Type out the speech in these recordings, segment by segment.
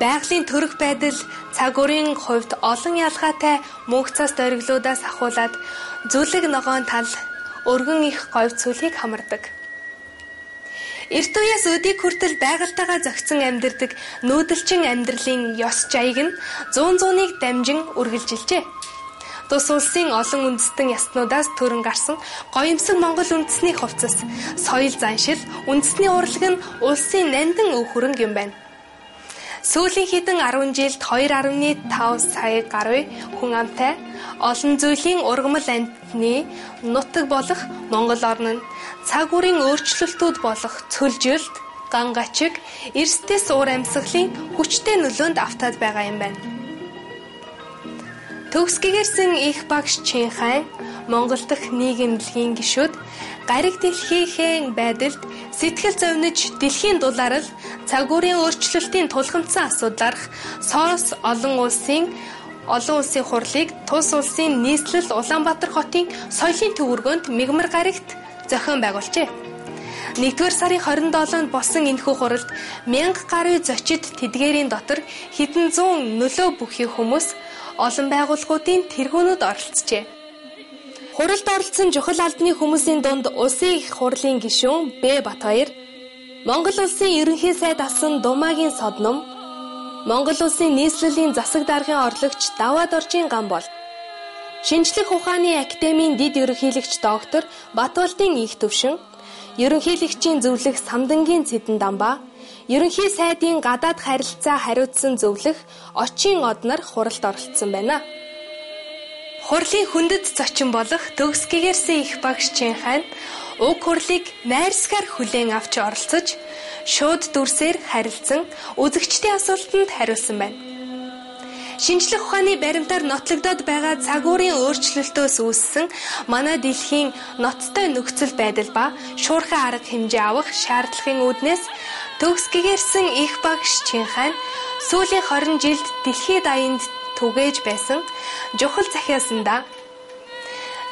Байгалийн төрөх байдал цаг үрийн хувьд олон ялгаатай мөнх цас дориглуудаас ахуулаад зүлэг ногоон тал өргөн их говь цүлийг хамардаг. Эрт үеэс өдийг хүртэл байгальтайгаа зохицон амьдардаг нүүдэлчин амьдралын ёс жаяг нь 100-100-ыг дамжин үргэлжилжээ. Тус улсын олон үндэстэн яснуудаас төрөн гарсан гоёмсог Монгол үндэсний хувцас, соёл заншил, үндэсний урлаг нь улсын нандин өв хөрөнгө юм байна. Сүүлийн хэдэн 10 жилд 2.5 сая гаруй хүн амтай олон зүйлийн ургамал амьтны нутаг болох Монгол орн нь цаг үрийн өөрчлөлтүүд болох цөлжилт, гангачиг, эрсдэс уур амьсгалын хүчтэй нөлөөнд автаад байгаа юм байна. Төгсгэгэрсэн их багш Чин Хай Монгол дахь нийгэмлэгийн гишүүд гариг дэлхийнхээ байдалд сэтгэл зовниж дэлхийн дулаарл цаг үеийн өөрчлөлтийн тулгамдсан асуудлаарх соос олон улсын хурлыг тус улсын нийслэл Улаанбаатар хотын соёлын төвөргөнд мигмар гаригт зохион байгуулжээ. 1-р сарын 27-нд болсон энэхүү хуралд 1000 гаруй зочид тэдгээрийн дотор хэдэн зуун нөлөө бүхий хүмүүс олон байгууллагуудын тэргүүнүүд оролцжээ. Хуралд оролцсон чухал албаны хүмүүсийн дунд Улсын их хурлын гишүүн Б Батбаяр, Монгол улсын ерөнхий сайд алсан Думагийн Содном, Монгол улсын нийслэлийн засаг даргын орлогч Давад Оржиган бол Шинжлэх ухааны академийн дэд ерөнхийлөгч доктор Батуултын их төвшин, ерөнхийлөгчийн зөвлөх Самдангийн Цэдэндамба, ерөнхий сайдын гадаад харилцаа хариуцсан зөвлөх Очин Однар хуралд оролцсон байна. Хурлын хүндэд зочин болох төгсгэгэрсэн их багш Чин Хай уг хурлыг найрсгаар хүлээн авч оролцож, шууд дүрсээр харилцсан үзэгчдийн асуултанд хариулсан байна. Шинжлэх ухааны баримтаар нотлогдоод байгаа цаг үеийн өөрчлөлтөөс үүссэн манай дэлхийн ноцтой нөхцөл байдал ба шуурхай арга хэмжээ авах шаардлагын үүднээс төгсгэгэрсэн их багш Чин Хай сүүлийн 20 жилд дэлхийд даянд түгээж байсан жухал захиасандаа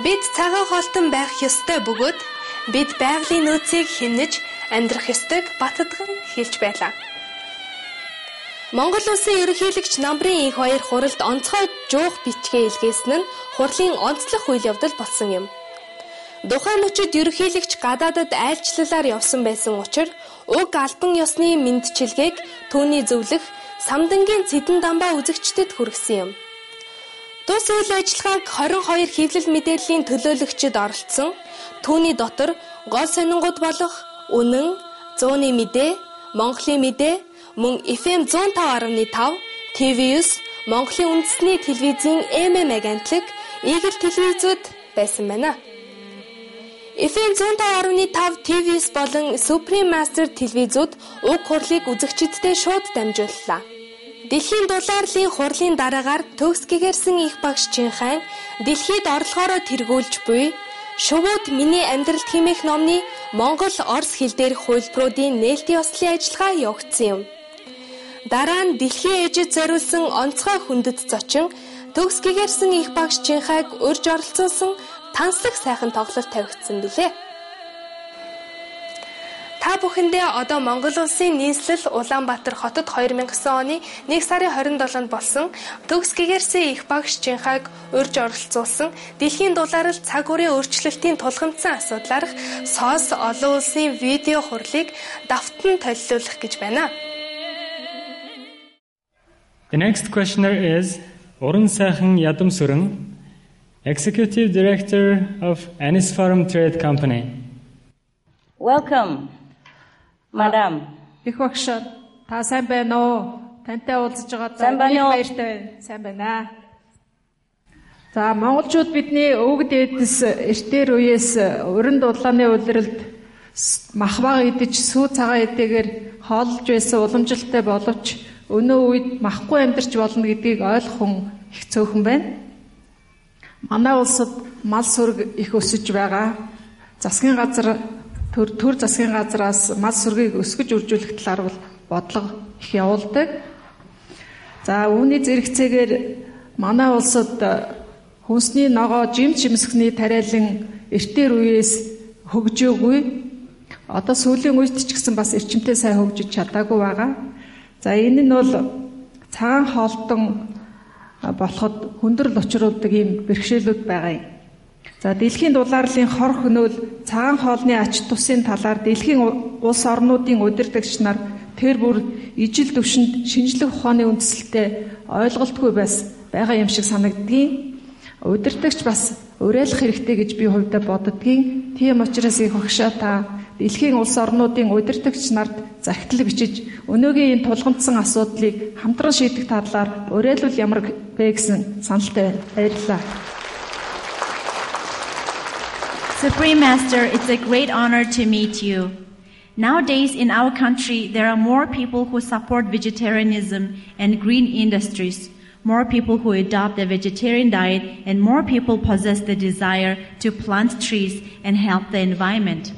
бид цагаан хоолтон байх ёстой бөгөөд бид байгалийн нөөцийг хэмнэж амьдрах ёстойг баттган хэлж байлаа. Монгол улсын ерөнхийлөгч намрын их баяр хуралд онцгой жуух бичгээ илгээсэн нь хурлын онцлог үйл явдал болсон юм. Тухайн мөчид ерөнхийлөгч гадаадад айлчлалаар явсан байсан учраас уг албан ёсны мэдчилгээг түүний зөвлөх Самдангийн Цэдэндамба үзэгчдэд хүргэсэн юм. Тус үйл ажиллагааг 22 хэвлэл мэдээллийн төлөөлөгчд оролцсон. Түүний дотор гол сонингууд болох Үнэн, Зууны мэдээ, Монголын мэдээ мөн FM 105.5, TVS, Монголын үндэсний телевизийн MM агентлаг, Eagle телевизүүд байсан байна. FM 105.5, TVS болон Supreme Master телевизүүд уг хурлыг үзэгчдэд шууд дамжууллаа. Дэлхийн дулаарлын хурлын дараагаар төгсгэгэрсэн их багш Чин Хай дэлхийд орлогоороо тэргүүлж буй Шувууд миний амьдралд хэмээх номны Монгол Орос хэл дээрх хуйлбаруудын нээлтийн ёслолын ажиллагаа явагдсан юм. Дараа нь дэлхийн ээжид зориулсан онцгой хүндэд зочин төгсгэгэрсэн их багш Чин Хайг урьж оролцуулсан танслах сайхан тоглолт тавигдсан билээ. Та бүхэндээ одоо Монгол улсын нийслэл Улаанбаатар хотод 2009 оны 1 сарын 27-нд болсон төгсгэгэрсэн их багш Чин Хайг урьж оролцуулсан дэлхийн дулаарл цаг үеийн өөрчлөлтийн тулгамдсан асуудлаарх соос олон улсын видео хурлыг давтан төлөвлөх гэж байна. The next questioner is Urunsayhan Yadamsüren, Executive Director of Anis Forum Trade Company. Welcome. Madam, их багш та сайн байна уу? Тантай уулзж байгаадаа баяртай байна. Сайн байна. За монголчууд бидний өвгд эдс эртээр үеэс уран дулааны улиралд махбага идэж сүү цагаа эдэгээр хоолж байсан уламжлалтай боловч өнөө үед махгүй амьдарч болно гэдгийг ойлгох хүн их цөөхөн байна. Манай улсад мал сүрэг их өсөж байгаа. Засгийн газар төр засгийн газраас мал сүргийг өсгөж үржүүлэх талаар бол бодлого их явуулдаг. За үүний зэрэгцээгээр манай улсад хүнсний ногоо жимсхний тариалан эртээр үеэс хөгжөөгүй. Одоо сүүлийн үед ч гэсэн бас эрчимтэй сайн хөгжиж чадаагүй байгаа. За энэ нь бол цагаан хоолтон болоход хүндрэл учруулдаг ийм бэрхшээлүүд байгаа юм. За дэлхийн дулаарлын хор хөнөөл цагаан хоолны ач тусын талаар дэлхийн улс орнуудын удирдагч нар тэр бүр ижил төвшөнд шинжлэх ухааны үндэслэлтэй ойлголтгүй байгаа юм шиг санагддгийг. Удирдагч бас уриалах хэрэгтэй гэж би хувьдаа боддгийн. Тийм учраас их багшаа та Дэлхийн улс орнуудын удирдагч нарт захидал бичиж өнөөгийн энэ тулгамдсан асуудлыг хамтран шийдэх талаар уриалвал ямар бэ гэсэн саналтай байна. Supreme Master, it's a great honor to meet you. Nowadays in our country there are more people who support vegetarianism and green industries, more people who adopt a vegetarian diet, and more people possess the desire to plant trees and help the environment.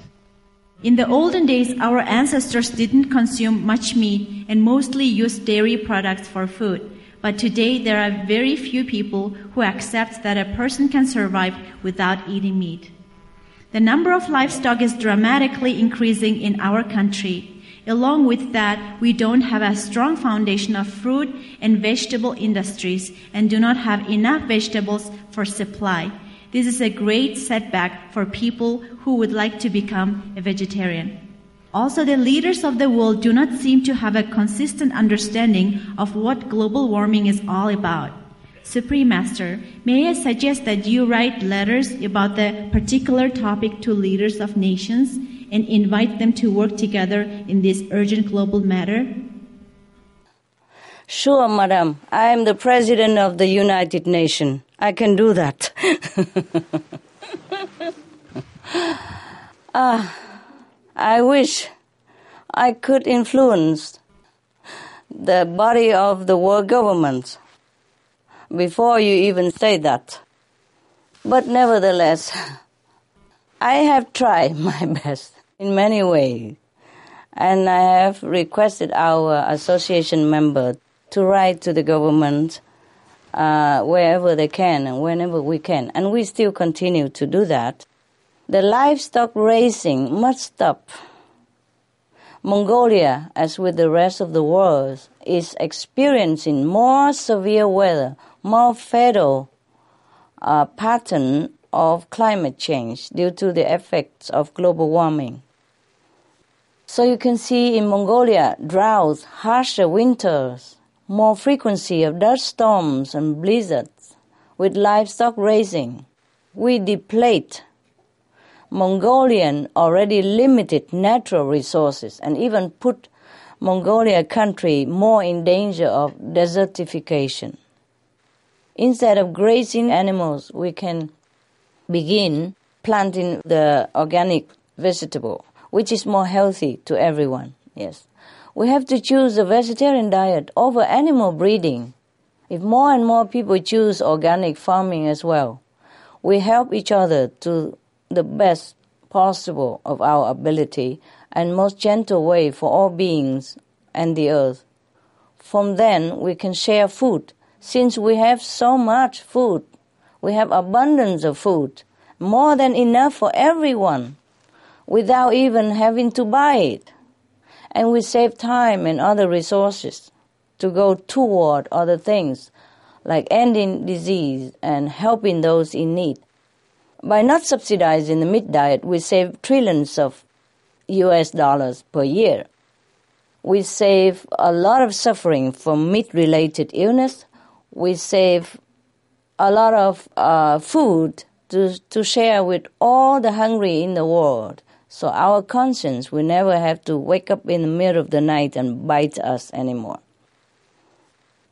In the olden days, our ancestors didn't consume much meat and mostly used dairy products for food. But today, there are very few people who accept that a person can survive without eating meat. The number of livestock is dramatically increasing in our country. Along with that, we don't have a strong foundation of fruit and vegetable industries and do not have enough vegetables for supply. This is a great setback for people who would like to become a vegetarian. Also, the leaders of the world do not seem to have a consistent understanding of what global warming is all about. Supreme Master, may I suggest that you write letters about the particular topic to leaders of nations and invite them to work together in this urgent global matter? Sure, Madam. I am the President of the United Nations. I can do that. I wish I could influence the body of the world governments before you even say that. But nevertheless, I have tried my best in many ways, and I have requested our association member to write to the government wherever they can and whenever we can. And we still continue to do that. The livestock raising must stop. Mongolia, as with the rest of the world, is experiencing more severe weather, more fatal pattern of climate change due to the effects of global warming. So you can see in Mongolia, droughts, harsher winters, more frequency of dust storms and blizzards with livestock raising. We deplete Mongolian already limited natural resources and even put Mongolia country more in danger of desertification. Instead of grazing animals, we can begin planting the organic vegetable, which is more healthy to everyone, yes. We have to choose a vegetarian diet over animal breeding. If more and more people choose organic farming as well, we help each other to the best possible of our ability and most gentle way for all beings and the earth. From then, we can share food. Since we have so much food, we have abundance of food, more than enough for everyone, without even having to buy it. And we save time and other resources to go toward other things, like ending disease and helping those in need. By not subsidizing the meat diet, we save trillions of US dollars per year. We save a lot of suffering from meat-related illness. We save a lot of food to share with all the hungry in the world. So our conscience will never have to wake up in the middle of the night and bite us anymore.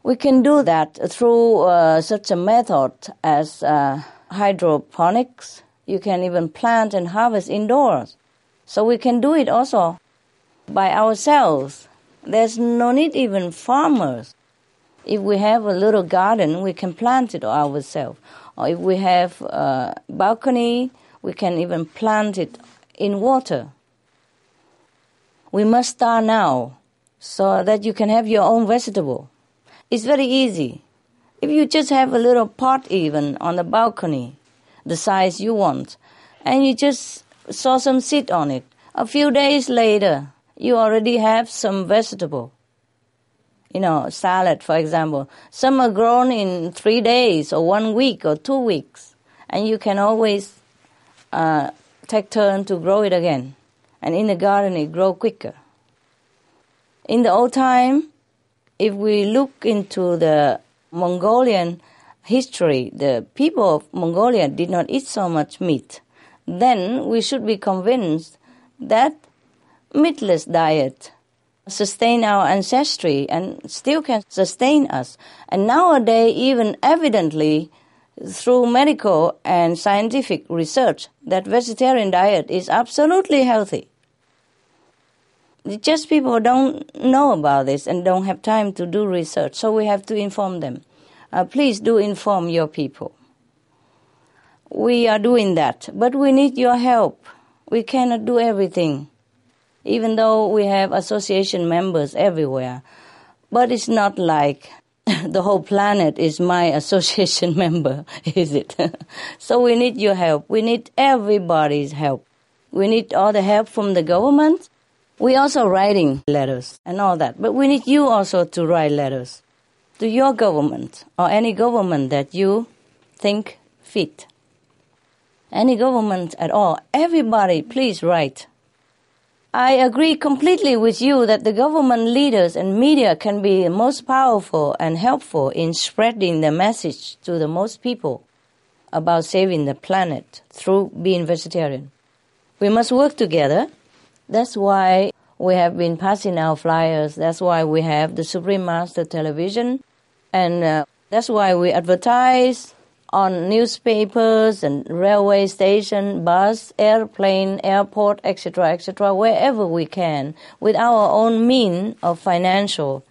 We can do that through such a method as hydroponics. You can even plant and harvest indoors. So we can do it also by ourselves. There's no need even farmers. If we have a little garden, we can plant it ourselves. Or if we have a balcony, we can even plant it in water. We must start now so that you can have your own vegetable. It's very easy. If you just have a little pot even on the balcony, the size you want, and you just sow some seed on it, a few days later, you already have some vegetable. You know, salad, for example. Some are grown in 3 days or 1 week or 2 weeks, and you can always take turn to grow it again. And in the garden, it grows quicker. In the old time, if we look into the Mongolian history, the people of Mongolia did not eat so much meat. Then we should be convinced that meatless diet sustain our ancestry and still can sustain us. And nowadays, even evidently, through medical and scientific research, that vegetarian diet is absolutely healthy. Just people don't know about this and don't have time to do research, so we have to inform them. Please do inform your people. We are doing that, but we need your help. We cannot do everything, even though we have association members everywhere. But it's not like the whole planet is my association member, is it? So we need your help. We need everybody's help. We need all the help from the government. We're also writing letters and all that, but we need you also to write letters to your government or any government that you think fit. Any government at all, everybody, please write. I agree completely with you that the government leaders and media can be most powerful and helpful in spreading the message to the most people about saving the planet through being vegetarian. We must work together. That's why we have been passing out flyers. That's why we have the Supreme Master Television. And that's why we advertise on newspapers and railway station, bus, airplane, airport, etc., wherever we can, with our own means of financial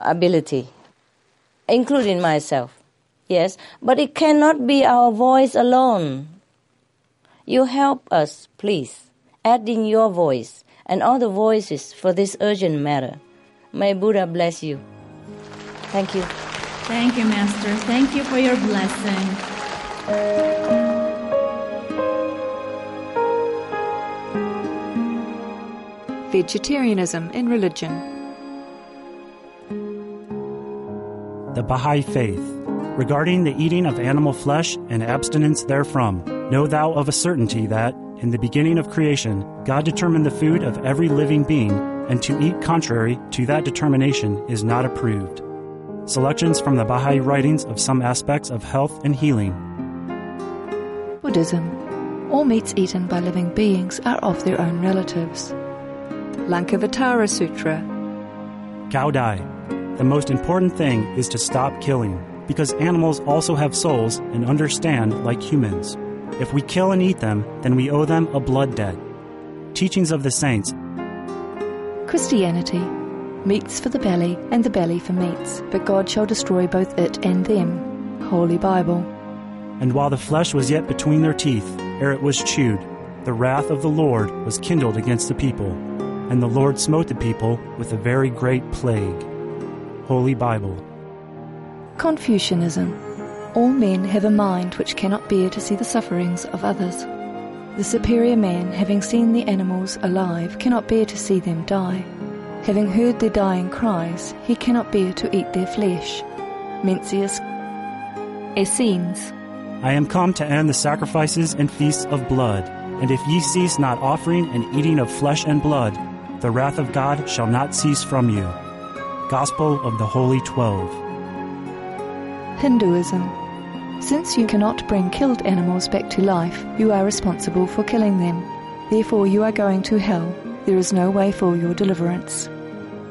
ability, including myself. Yes, but it cannot be our voice alone. You help us, please, add in your voice and all the voices for this urgent matter. May Buddha bless you. Thank you. Thank you, Master. Thank you for your blessing. Vegetarianism in religion. The Baha'i Faith. Regarding the eating of animal flesh and abstinence therefrom, know thou of a certainty that, in the beginning of creation, God determined the food of every living being, and to eat contrary to that determination is not approved. Selections from the Baha'i writings of some aspects of health and healing. Buddhism. All meats eaten by living beings are of their own relatives. Lankavatara Sutra. Gaudai. The most important thing is to stop killing, because animals also have souls and understand like humans. If we kill and eat them, then we owe them a blood debt. Teachings of the Saints. Christianity. Meats for the belly, and the belly for meats, but God shall destroy both it and them. Holy Bible. And while the flesh was yet between their teeth, ere it was chewed, the wrath of the Lord was kindled against the people, and the Lord smote the people with a very great plague. Holy Bible. Confucianism. All men have a mind which cannot bear to see the sufferings of others. The superior man, having seen the animals alive, cannot bear to see them die. Having heard their dying cries, he cannot bear to eat their flesh. Mencius. Essenes. I am come to end the sacrifices and feasts of blood, and if ye cease not offering and eating of flesh and blood, the wrath of God shall not cease from you. Gospel of the Holy 12. Hinduism. Since you cannot bring killed animals back to life, you are responsible for killing them. Therefore you are going to hell. There is no way for your deliverance.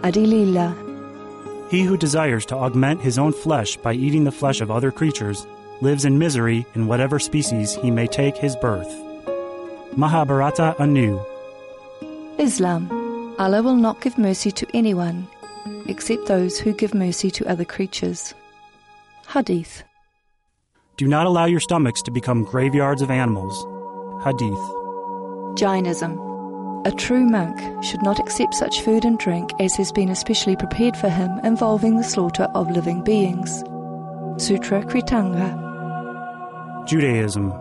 Adilila. He who desires to augment his own flesh by eating the flesh of other creatures lives in misery in whatever species he may take his birth. Mahabharata anew. Islam. Allah will not give mercy to anyone except those who give mercy to other creatures. Hadith. Do not allow your stomachs to become graveyards of animals. Hadith. Jainism. A true monk should not accept such food and drink as has been especially prepared for him involving the slaughter of living beings. Sutra Kritanga. Judaism.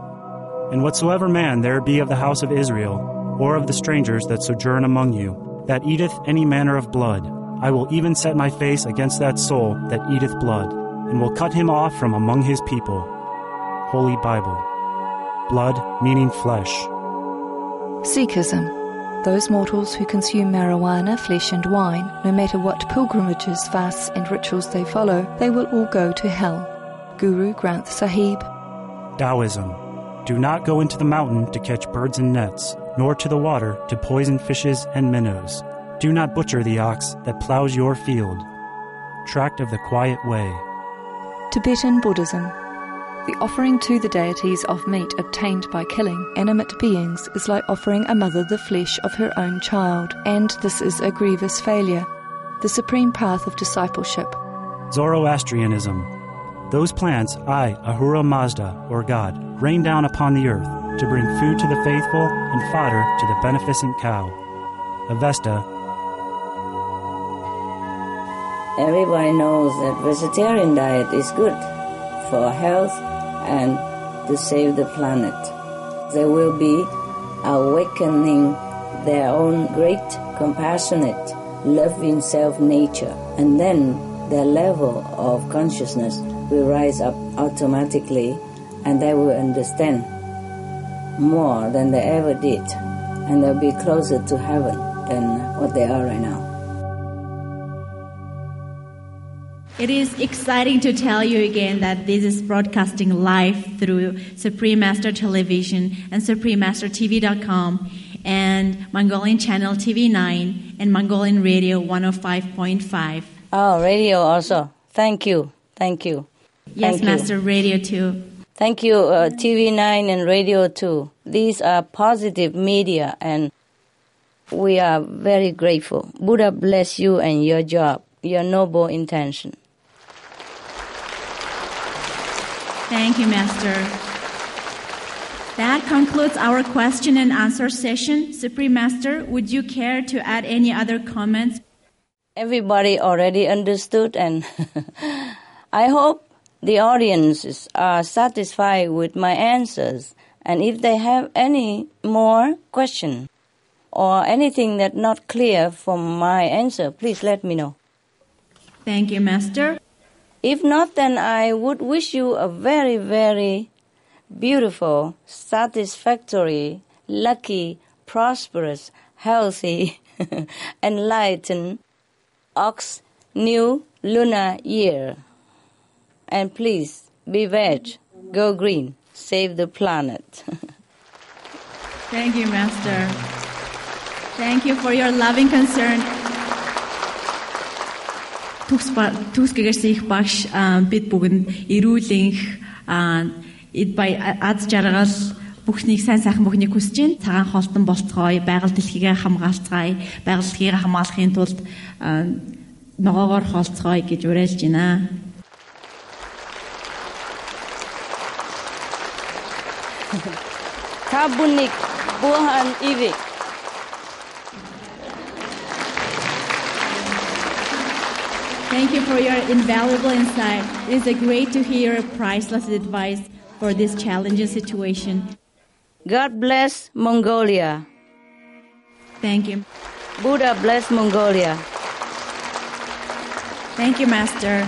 And whatsoever man there be of the house of Israel, or of the strangers that sojourn among you, that eateth any manner of blood, I will even set my face against that soul that eateth blood, and will cut him off from among his people. Holy Bible. Blood meaning flesh. Sikhism. Those mortals who consume marijuana, flesh and wine, no matter what pilgrimages, fasts and rituals they follow, they will all go to hell. Guru Granth Sahib. Taoism. Do not go into the mountain to catch birds and nets, nor to the water to poison fishes and minnows. Do not butcher the ox that plows your field. Tract of the Quiet Way. Tibetan Buddhism. The offering to the deities of meat obtained by killing animate beings is like offering a mother the flesh of her own child, and this is a grievous failure. The supreme path of discipleship. Zoroastrianism. Those plants I, Ahura Mazda, or God, rain down upon the earth to bring food to the faithful and fodder to the beneficent cow. Avesta. Everybody knows that vegetarian diet is good for health and to save the planet. They will be awakening their own great, compassionate, loving self-nature, and then their level of consciousness will rise up automatically, and they will understand more than they ever did, and they'll be closer to heaven than what they are right now. It is exciting to tell you again that this is broadcasting live through Supreme Master Television and SupremeMasterTV.com and Mongolian Channel TV9 and Mongolian Radio 105.5. Oh, radio also. Thank you. Yes, Master, radio too. Thank you, TV9 and radio too. These are positive media and we are very grateful. Buddha bless you and your job, your noble intention. Thank you, Master. That concludes our question and answer session. Supreme Master, would you care to add any other comments? Everybody already understood, and I hope the audiences are satisfied with my answers. And if they have any more question or anything that's not clear from my answer, please let me know. Thank you, Master. If not, then I would wish you a very, very beautiful, satisfactory, lucky, prosperous, healthy, enlightened Ox New Lunar Year. And please, be veg, go green, save the planet. Thank you, Master. Thank you for your loving concern. Түс гэгэрсэн их багш бид бүгд эрүүлэнх by аз жаргал бүхнийг сайхан бүхнийг хүсэж байна. Цагаан холтон болцгоё, байгаль дэлхийгээ хамгаалцгаая, байгаль дэлхийг хамгаалахын тулд ногоогоор холцгоё гэж уриалж байна. Табуник Бухан Иви. Thank you for your invaluable insight. It is great to hear priceless advice for this challenging situation. God bless Mongolia. Thank you. Buddha bless Mongolia. Thank you, Master.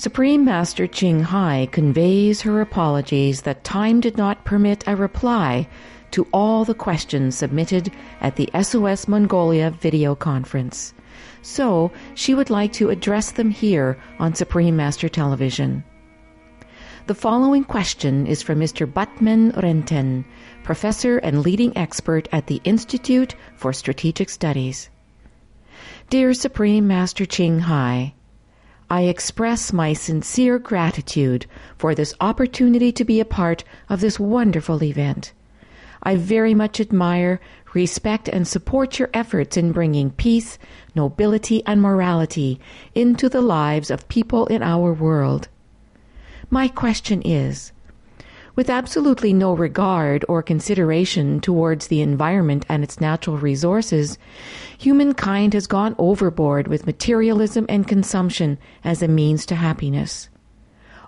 Supreme Master Ching Hai conveys her apologies that time did not permit a reply to all the questions submitted at the SOS Mongolia video conference. So she would like to address them here on Supreme Master Television. The following question is from Mr. Batman Renten, professor and leading expert at the Institute for Strategic Studies. Dear Supreme Master Ching Hai, I express my sincere gratitude for this opportunity to be a part of this wonderful event. I very much admire, respect, and support your efforts in bringing peace, nobility, and morality into the lives of people in our world. My question is, with absolutely no regard or consideration towards the environment and its natural resources, humankind has gone overboard with materialism and consumption as a means to happiness.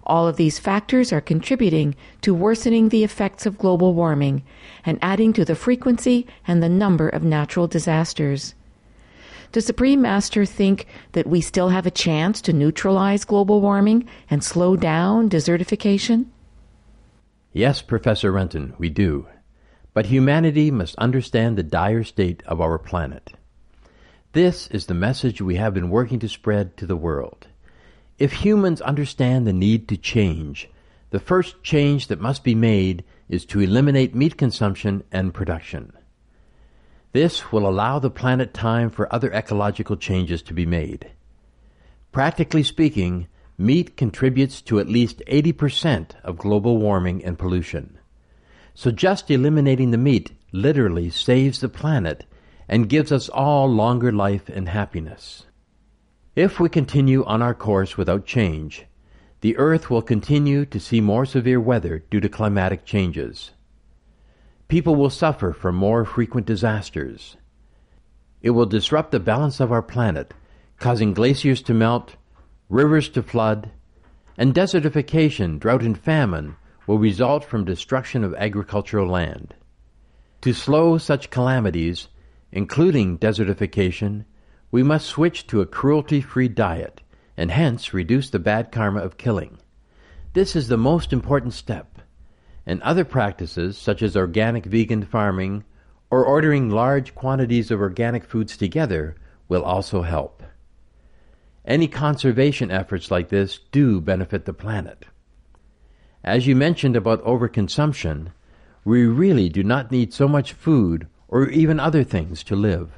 All of these factors are contributing to worsening the effects of global warming and adding to the frequency and the number of natural disasters. Does Supreme Master think that we still have a chance to neutralize global warming and slow down desertification? Yes, Professor Renton, we do. But humanity must understand the dire state of our planet. This is the message we have been working to spread to the world. If humans understand the need to change, the first change that must be made is to eliminate meat consumption and production. This will allow the planet time for other ecological changes to be made. Practically speaking, meat contributes to at least 80% of global warming and pollution. So just eliminating the meat literally saves the planet and gives us all longer life and happiness. If we continue on our course without change, the Earth will continue to see more severe weather due to climatic changes. People will suffer from more frequent disasters. It will disrupt the balance of our planet, causing glaciers to melt, rivers to flood, and desertification, drought, and famine will result from destruction of agricultural land. To slow such calamities, including desertification, we must switch to a cruelty-free diet and hence reduce the bad karma of killing. This is the most important step, and other practices such as organic vegan farming or ordering large quantities of organic foods together will also help. Any conservation efforts like this do benefit the planet. As you mentioned about overconsumption, we really do not need so much food or even other things to live.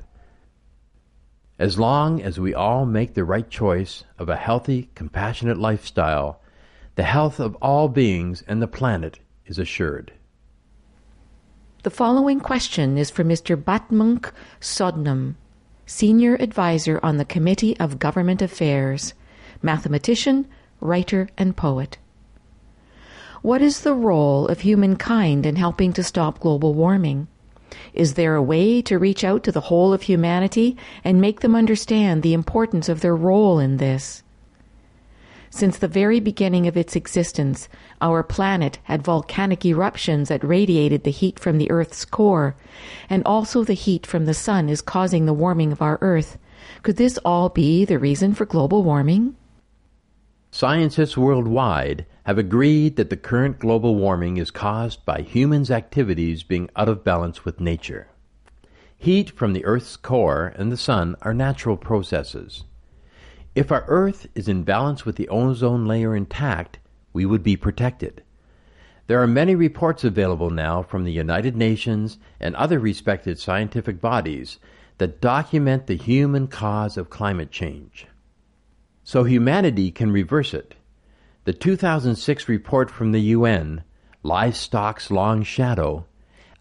As long as we all make the right choice of a healthy, compassionate lifestyle, the health of all beings and the planet is assured. The following question is for Mr. Batmunkh Sodnom, Senior Advisor on the Committee of Government Affairs, mathematician, writer, and poet. What is the role of humankind in helping to stop global warming? Is there a way to reach out to the whole of humanity and make them understand the importance of their role in this? Since the very beginning of its existence, our planet had volcanic eruptions that radiated the heat from the Earth's core, and also the heat from the sun is causing the warming of our Earth. Could this all be the reason for global warming? Scientists worldwide have agreed that the current global warming is caused by humans' activities being out of balance with nature. Heat from the Earth's core and the sun are natural processes. If our Earth is in balance with the ozone layer intact, we would be protected. There are many reports available now from the United Nations and other respected scientific bodies that document the human cause of climate change. So humanity can reverse it. The 2006 report from the UN, Livestock's Long Shadow,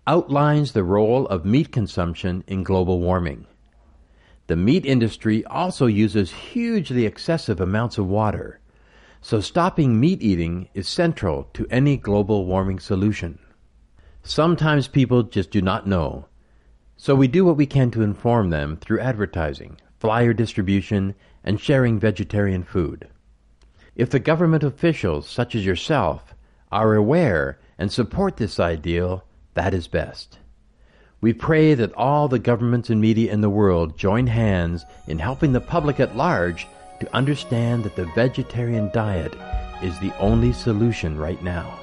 outlines the role of meat consumption in global warming. The meat industry also uses hugely excessive amounts of water, so stopping meat eating is central to any global warming solution. Sometimes people just do not know, so we do what we can to inform them through advertising, flyer distribution, and sharing vegetarian food. If the government officials, such as yourself, are aware and support this ideal, that is best. We pray that all the governments and media in the world join hands in helping the public at large to understand that the vegetarian diet is the only solution right now.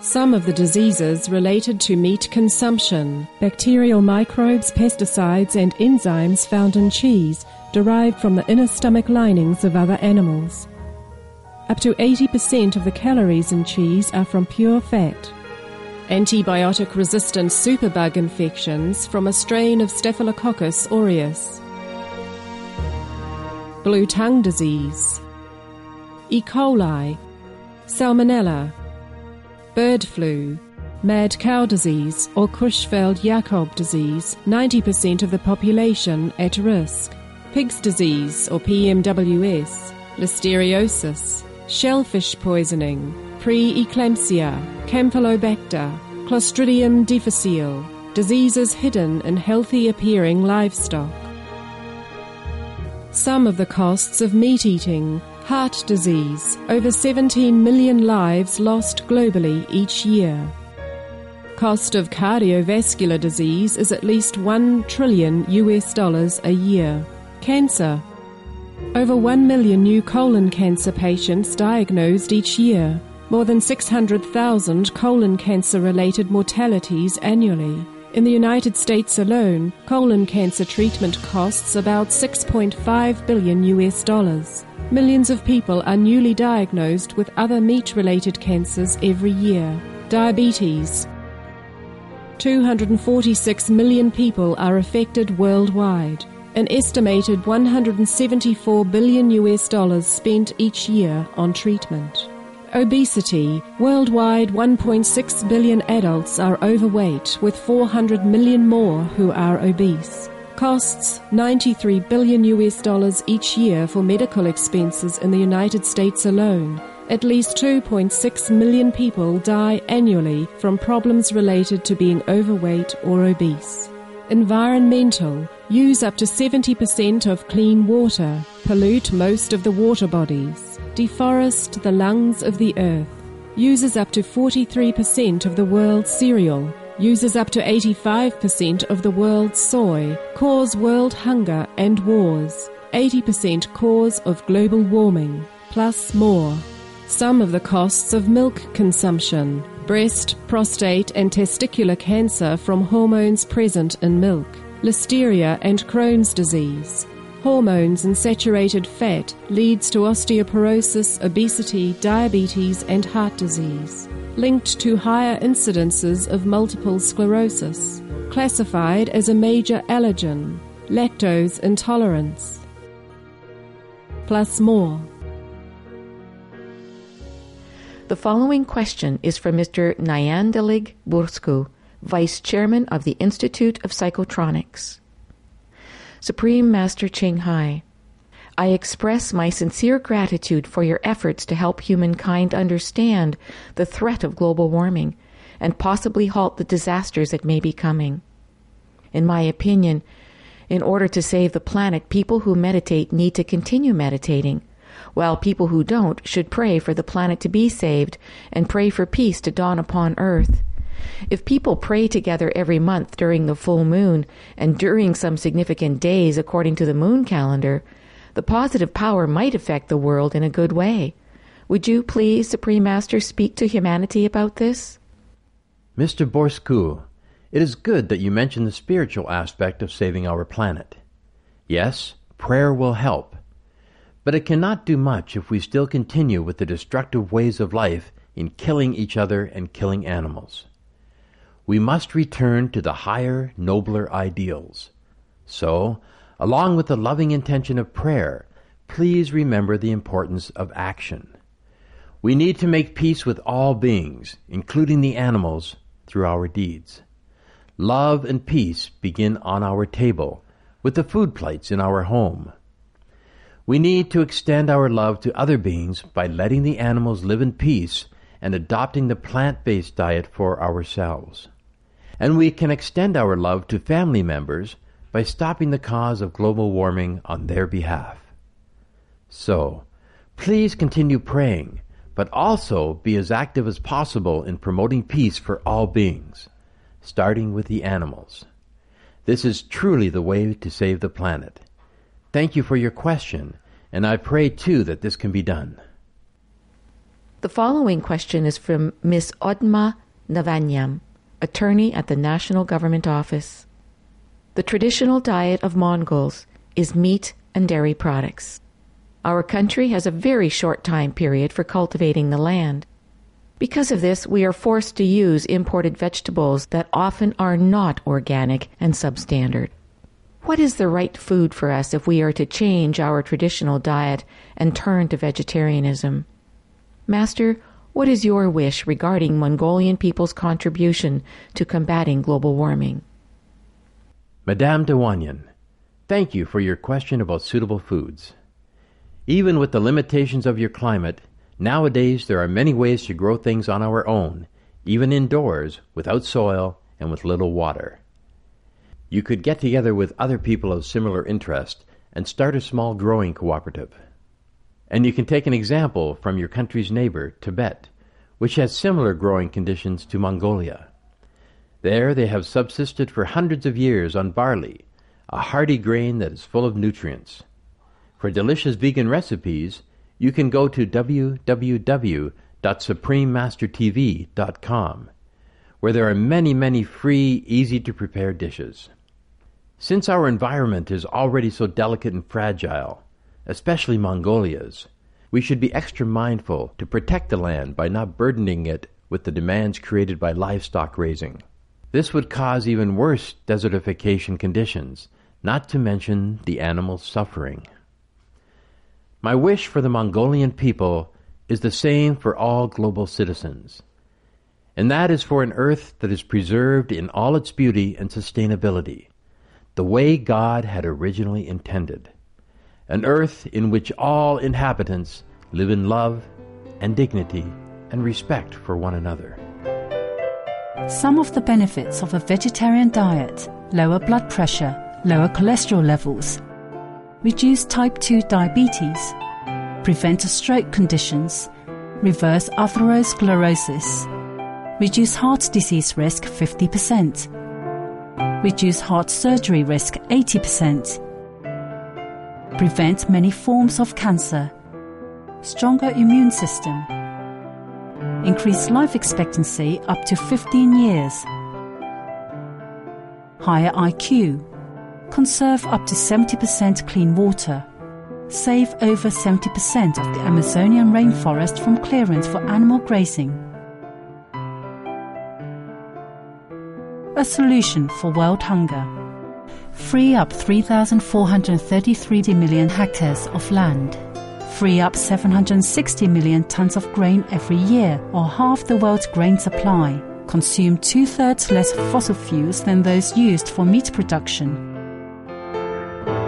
Some of the diseases related to meat consumption, bacterial microbes, pesticides and enzymes found in cheese derived from the inner stomach linings of other animals. Up to 80% of the calories in cheese are from pure fat. Antibiotic-resistant superbug infections from a strain of Staphylococcus aureus. Blue tongue disease. E. coli. Salmonella. Bird flu. Mad cow disease or Creutzfeldt-Jakob disease, 90% of the population at risk. Pig's disease or PMWS. Listeriosis. Shellfish poisoning. Pre-eclampsia, Campylobacter, Clostridium difficile, diseases hidden in healthy-appearing livestock. Some of the costs of meat-eating, heart disease, over 17 million lives lost globally each year. Cost of cardiovascular disease is at least $1 trillion a year. Cancer. Over 1 million new colon cancer patients diagnosed each year. More than 600,000 colon cancer-related mortalities annually. In the United States alone, colon cancer treatment costs about $6.5 billion. Millions of people are newly diagnosed with other meat-related cancers every year. Diabetes. 246 million people are affected worldwide. An estimated $174 billion spent each year on treatment. Obesity. Worldwide, 1.6 billion adults are overweight, with 400 million more who are obese. Costs $93 billion each year for medical expenses in the United States alone. At least 2.6 million people die annually from problems related to being overweight or obese. Environmental. Use up to 70% of clean water. Pollute most of the water bodies. Deforest the lungs of the earth. Uses up to 43% of the world's cereal. Uses up to 85% of the world's soy. Cause world hunger and wars. 80% cause of global warming. Plus more. Some of the costs of milk consumption. Breast, prostate and testicular cancer from hormones present in milk. Listeria and Crohn's disease. Hormones and saturated fat leads to osteoporosis, obesity, diabetes and heart disease. Linked to higher incidences of multiple sclerosis. Classified as a major allergen. Lactose intolerance. Plus more. The following question is from Mr. Nyandelig Bursku, Vice Chairman of the Institute of Psychotronics. Supreme Master Ching Hai, I express my sincere gratitude for your efforts to help humankind understand the threat of global warming and possibly halt the disasters that may be coming. In my opinion, in order to save the planet, people who meditate need to continue meditating, while people who don't should pray for the planet to be saved and pray for peace to dawn upon Earth. If people pray together every month during the full moon and during some significant days according to the moon calendar, the positive power might affect the world in a good way. Would you please, Supreme Master, speak to humanity about this? Mr. Borsku, it is good that you mention the spiritual aspect of saving our planet. Yes, prayer will help. But it cannot do much if we still continue with the destructive ways of life in killing each other and killing animals. We must return to the higher, nobler ideals. So, along with the loving intention of prayer, please remember the importance of action. We need to make peace with all beings, including the animals, through our deeds. Love and peace begin on our table, with the food plates in our home. We need to extend our love to other beings by letting the animals live in peace and adopting the plant-based diet for ourselves. And we can extend our love to family members by stopping the cause of global warming on their behalf. So, please continue praying, but also be as active as possible in promoting peace for all beings, starting with the animals. This is truly the way to save the planet. Thank you for your question, And I pray, too, that this can be done. The following question is from Ms. Odma Navanyam, attorney at the National Government Office. The traditional diet of Mongols is meat and dairy products. Our country has a very short time period for cultivating the land. Because of this, we are forced to use imported vegetables that often are not organic and substandard. What is the right food for us if we are to change our traditional diet and turn to vegetarianism? Master, what is your wish regarding Mongolian people's contribution to combating global warming? Madame Dewanyan, thank you for your question about suitable foods. Even with the limitations of your climate, nowadays there are many ways to grow things on our own, even indoors, without soil and with little water. You could get together with other people of similar interest and start a small growing cooperative. And you can take an example from your country's neighbor, Tibet, which has similar growing conditions to Mongolia. There they have subsisted for hundreds of years on barley, a hardy grain that is full of nutrients. For delicious vegan recipes, you can go to www.SupremeMasterTV.com, where there are many free, easy-to-prepare dishes. Since our environment is already so delicate and fragile, especially Mongolia's, we should be extra mindful to protect the land by not burdening it with the demands created by livestock raising. This would cause even worse desertification conditions, not to mention the animal suffering. My wish for the Mongolian people is the same for all global citizens, and that is for an earth that is preserved in all its beauty and sustainability, the way God had originally intended. An earth in which all inhabitants live in love and dignity and respect for one another. Some of the benefits of a vegetarian diet: lower blood pressure, lower cholesterol levels, reduce type 2 diabetes, prevent stroke conditions, reverse atherosclerosis, reduce heart disease risk 50%, reduce heart surgery risk 80%, prevent many forms of cancer, stronger immune system, increase life expectancy up to 15 years, higher IQ, conserve up to 70% clean water, save over 70% of the Amazonian rainforest from clearance for animal grazing. A solution for world hunger. Free up 3,433 million hectares of land. Free up 760 million tons of grain every year, or half the world's grain supply. Consume two-thirds less fossil fuels than those used for meat production.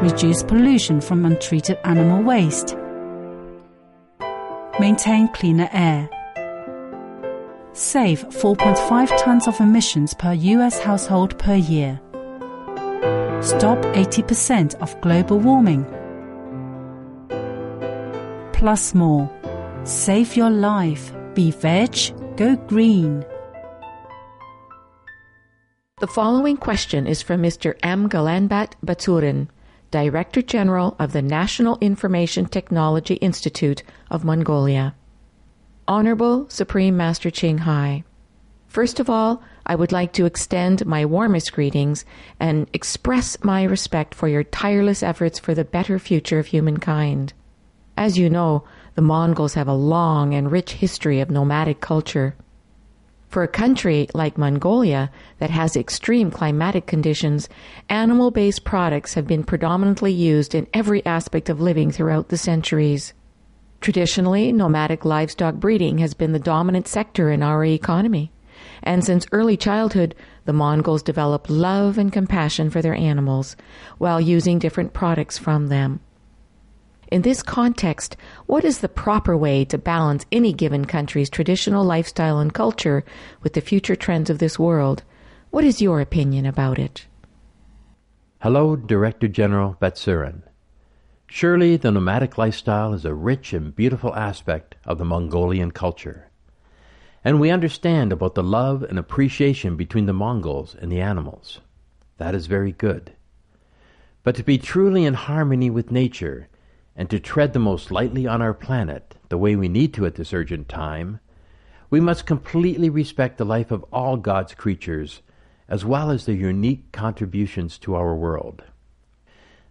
Reduce pollution from untreated animal waste. Maintain cleaner air. Save 4.5 tons of emissions per US household per year. Stop 80% of global warming. Plus more. Save your life. Be veg. Go green. The following question is from Mr. M. Galanbat Baturin, Director General of the National Information Technology Institute of Mongolia. Honorable Supreme Master Ching Hai, first of all, I would like to extend my warmest greetings and express my respect for your tireless efforts for the better future of humankind. As you know, the Mongols have a long and rich history of nomadic culture. For a country like Mongolia that has extreme climatic conditions, animal-based products have been predominantly used in every aspect of living throughout the centuries. Traditionally, nomadic livestock breeding has been the dominant sector in our economy. And since early childhood, the Mongols developed love and compassion for their animals while using different products from them. In this context, what is the proper way to balance any given country's traditional lifestyle and culture with the future trends of this world? What is your opinion about it? Hello, Director General Batsurin. Surely the nomadic lifestyle is a rich and beautiful aspect of the Mongolian culture. And we understand about the love and appreciation between the Mongols and the animals. That is very good. But to be truly in harmony with nature, and to tread the most lightly on our planet, the way we need to at this urgent time, we must completely respect the life of all God's creatures, as well as their unique contributions to our world.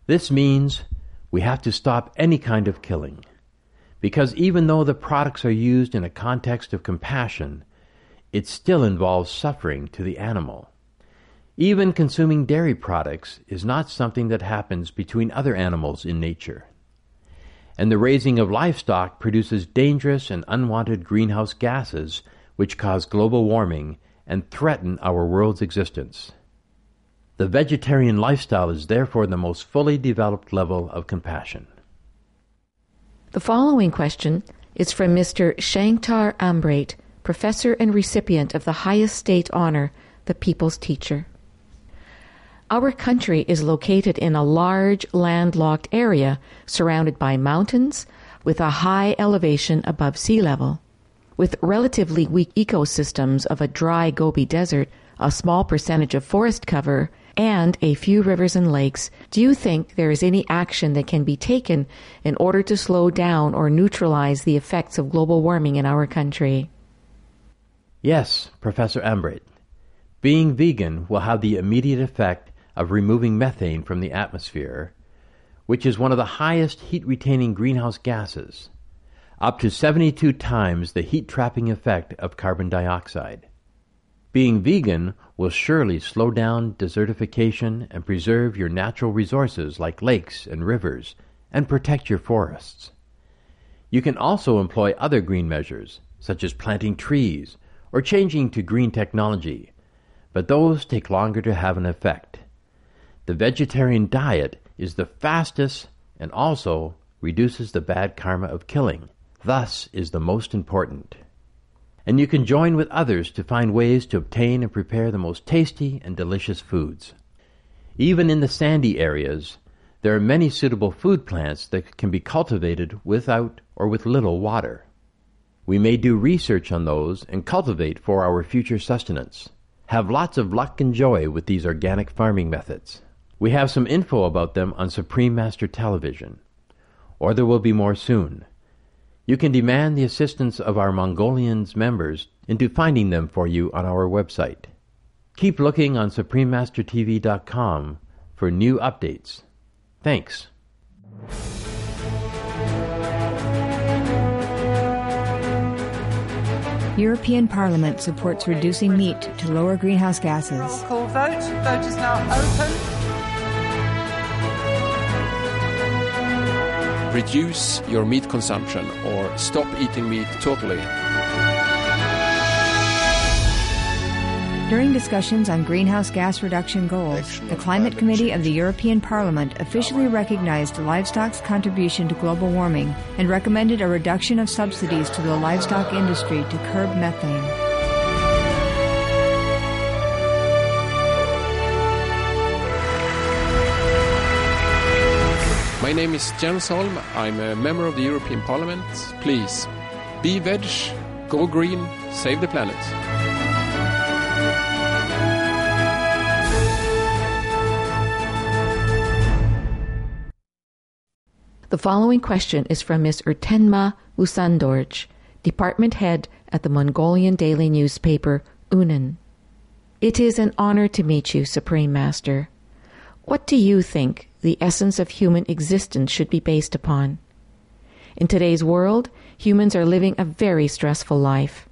This means we have to stop any kind of killing, because even though the products are used in a context of compassion, it still involves suffering to the animal. Even consuming dairy products is not something that happens between other animals in nature. And the raising of livestock produces dangerous and unwanted greenhouse gases which cause global warming and threaten our world's existence. The vegetarian lifestyle is therefore the most fully developed level of compassion. The following question is from Mr. Shankar Ambrait, professor and recipient of the highest state honor, the People's Teacher. Our country is located in a large landlocked area surrounded by mountains with a high elevation above sea level. With relatively weak ecosystems of a dry Gobi Desert, a small percentage of forest cover, and a few rivers and lakes, do you think there is any action that can be taken in order to slow down or neutralize the effects of global warming in our country? Yes, Professor Ambrait. Being vegan will have the immediate effect of removing methane from the atmosphere, which is one of the highest heat-retaining greenhouse gases, up to 72 times the heat-trapping effect of carbon dioxide. Being vegan will surely slow down desertification and preserve your natural resources like lakes and rivers and protect your forests. You can also employ other green measures, such as planting trees, or changing to green technology, but those take longer to have an effect. The vegetarian diet is the fastest and also reduces the bad karma of killing, thus is the most important. And you can join with others to find ways to obtain and prepare the most tasty and delicious foods. Even in the sandy areas, there are many suitable food plants that can be cultivated without or with little water. We may do research on those and cultivate for our future sustenance. Have lots of luck and joy with these organic farming methods. We have some info about them on Supreme Master Television, or there will be more soon. You can demand the assistance of our Mongolians members into finding them for you on our website. Keep looking on SupremeMasterTV.com for new updates. Thanks. European Parliament supports reducing meat to lower greenhouse gases. Roll call vote. Vote is now open. Reduce your meat consumption or stop eating meat totally. During discussions on greenhouse gas reduction goals, the Climate Committee of the European Parliament officially recognized livestock's contribution to global warming and recommended a reduction of subsidies to the livestock industry to curb methane. My name is Jens Holm. I'm a member of the European Parliament. Please, be veg, go green, save the planet. The following question is from Ms. Urtenma Usandorj, department head at the Mongolian daily newspaper Unan. It is an honor to meet you, Supreme Master. What do you think the essence of human existence should be based upon? In today's world, humans are living a very stressful life.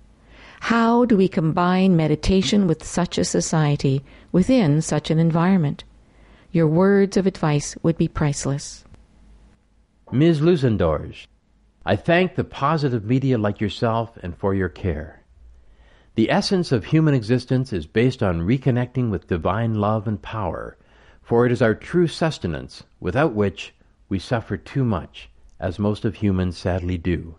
How do we combine meditation with such a society, within such an environment? Your words of advice would be priceless. Ms. Lusendorj, I thank the positive media like yourself and for your care. The essence of human existence is based on reconnecting with divine love and power, for it is our true sustenance, without which we suffer too much, as most of humans sadly do.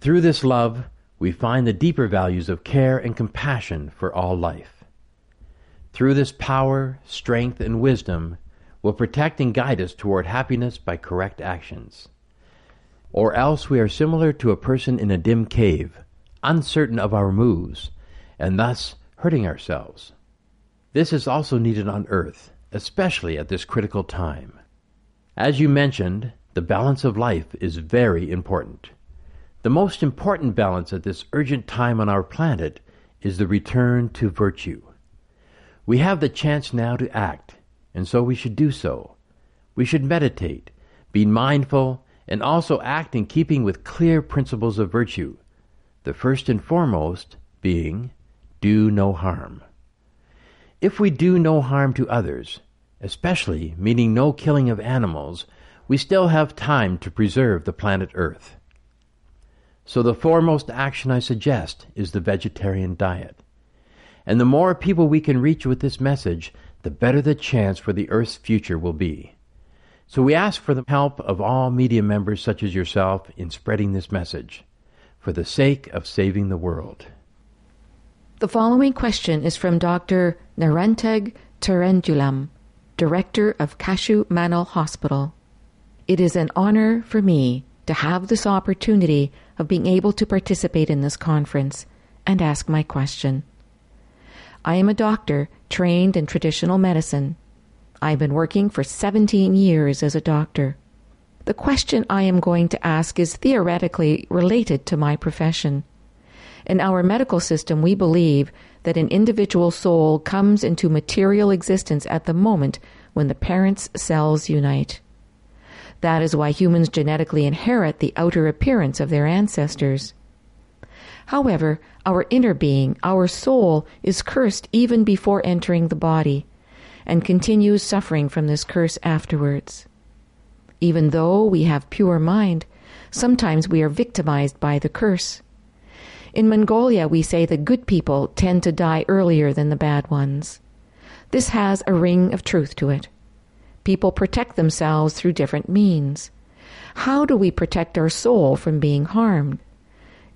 Through this love, we find the deeper values of care and compassion for all life. Through this power, strength, and wisdom, will protect and guide us toward happiness by correct actions. Or else we are similar to a person in a dim cave, uncertain of our moves, and thus hurting ourselves. This is also needed on Earth, especially at this critical time. As you mentioned, The balance of life is very important. The most important balance at this urgent time on our planet is the return to virtue. We have the chance now to act, and so we should do so. We should meditate, be mindful, and also act in keeping with clear principles of virtue, the first and foremost being do no harm. If we do no harm to others, especially meaning no killing of animals, we still have time to preserve the planet Earth. So the foremost action I suggest is the vegetarian diet. And the more people we can reach with this message, the better the chance for the Earth's future will be. So we ask for the help of all media members such as yourself in spreading this message, for the sake of saving the world. The following question is from Dr. Narenteg Terendulam, Director of Kashu Manal Hospital. It is an honor for me to have this opportunity of being able to participate in this conference and ask my question. I am a doctor trained in traditional medicine. I have been working for 17 years as a doctor. The question I am going to ask is theoretically related to my profession. In our medical system, we believe that an individual soul comes into material existence at the moment when the parents' cells unite. That is why humans genetically inherit the outer appearance of their ancestors. However, our inner being, our soul, is cursed even before entering the body, and continues suffering from this curse afterwards. Even though we have pure mind, sometimes we are victimized by the curse. In Mongolia, we say the good people tend to die earlier than the bad ones. This has a ring of truth to it. People protect themselves through different means. How do we protect our soul from being harmed?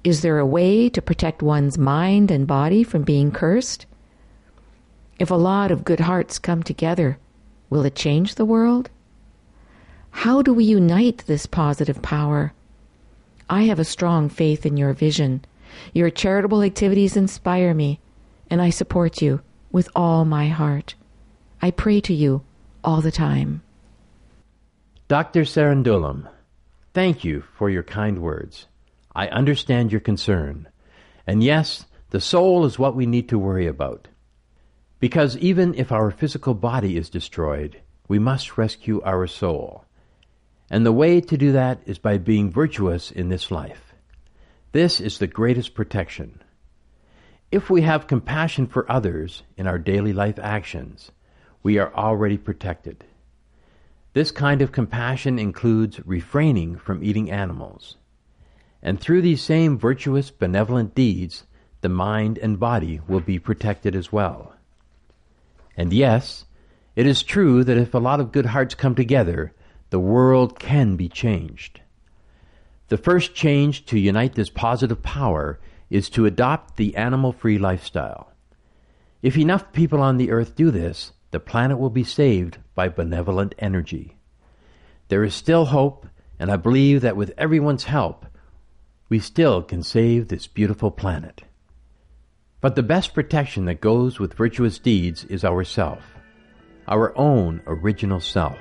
Is there a way to protect one's mind and body from being cursed? If a lot of good hearts come together, will it change the world? How do we unite this positive power? I have a strong faith in your vision. Your charitable activities inspire me, and I support you with all my heart. I pray to you all the time. Dr. Terendulam, thank you for your kind words. I understand your concern. And yes, the soul is what we need to worry about. Because even if our physical body is destroyed, we must rescue our soul. And the way to do that is by being virtuous in this life. This is the greatest protection. If we have compassion for others in our daily life actions, we are already protected. This kind of compassion includes refraining from eating animals. And through these same virtuous, benevolent deeds, the mind and body will be protected as well. And yes, it is true that if a lot of good hearts come together, the world can be changed. The first change to unite this positive power is to adopt the animal-free lifestyle. If enough people on the earth do this, the planet will be saved by benevolent energy. There is still hope, and I believe that with everyone's help, we still can save this beautiful planet. But the best protection that goes with virtuous deeds is ourself, our own original self.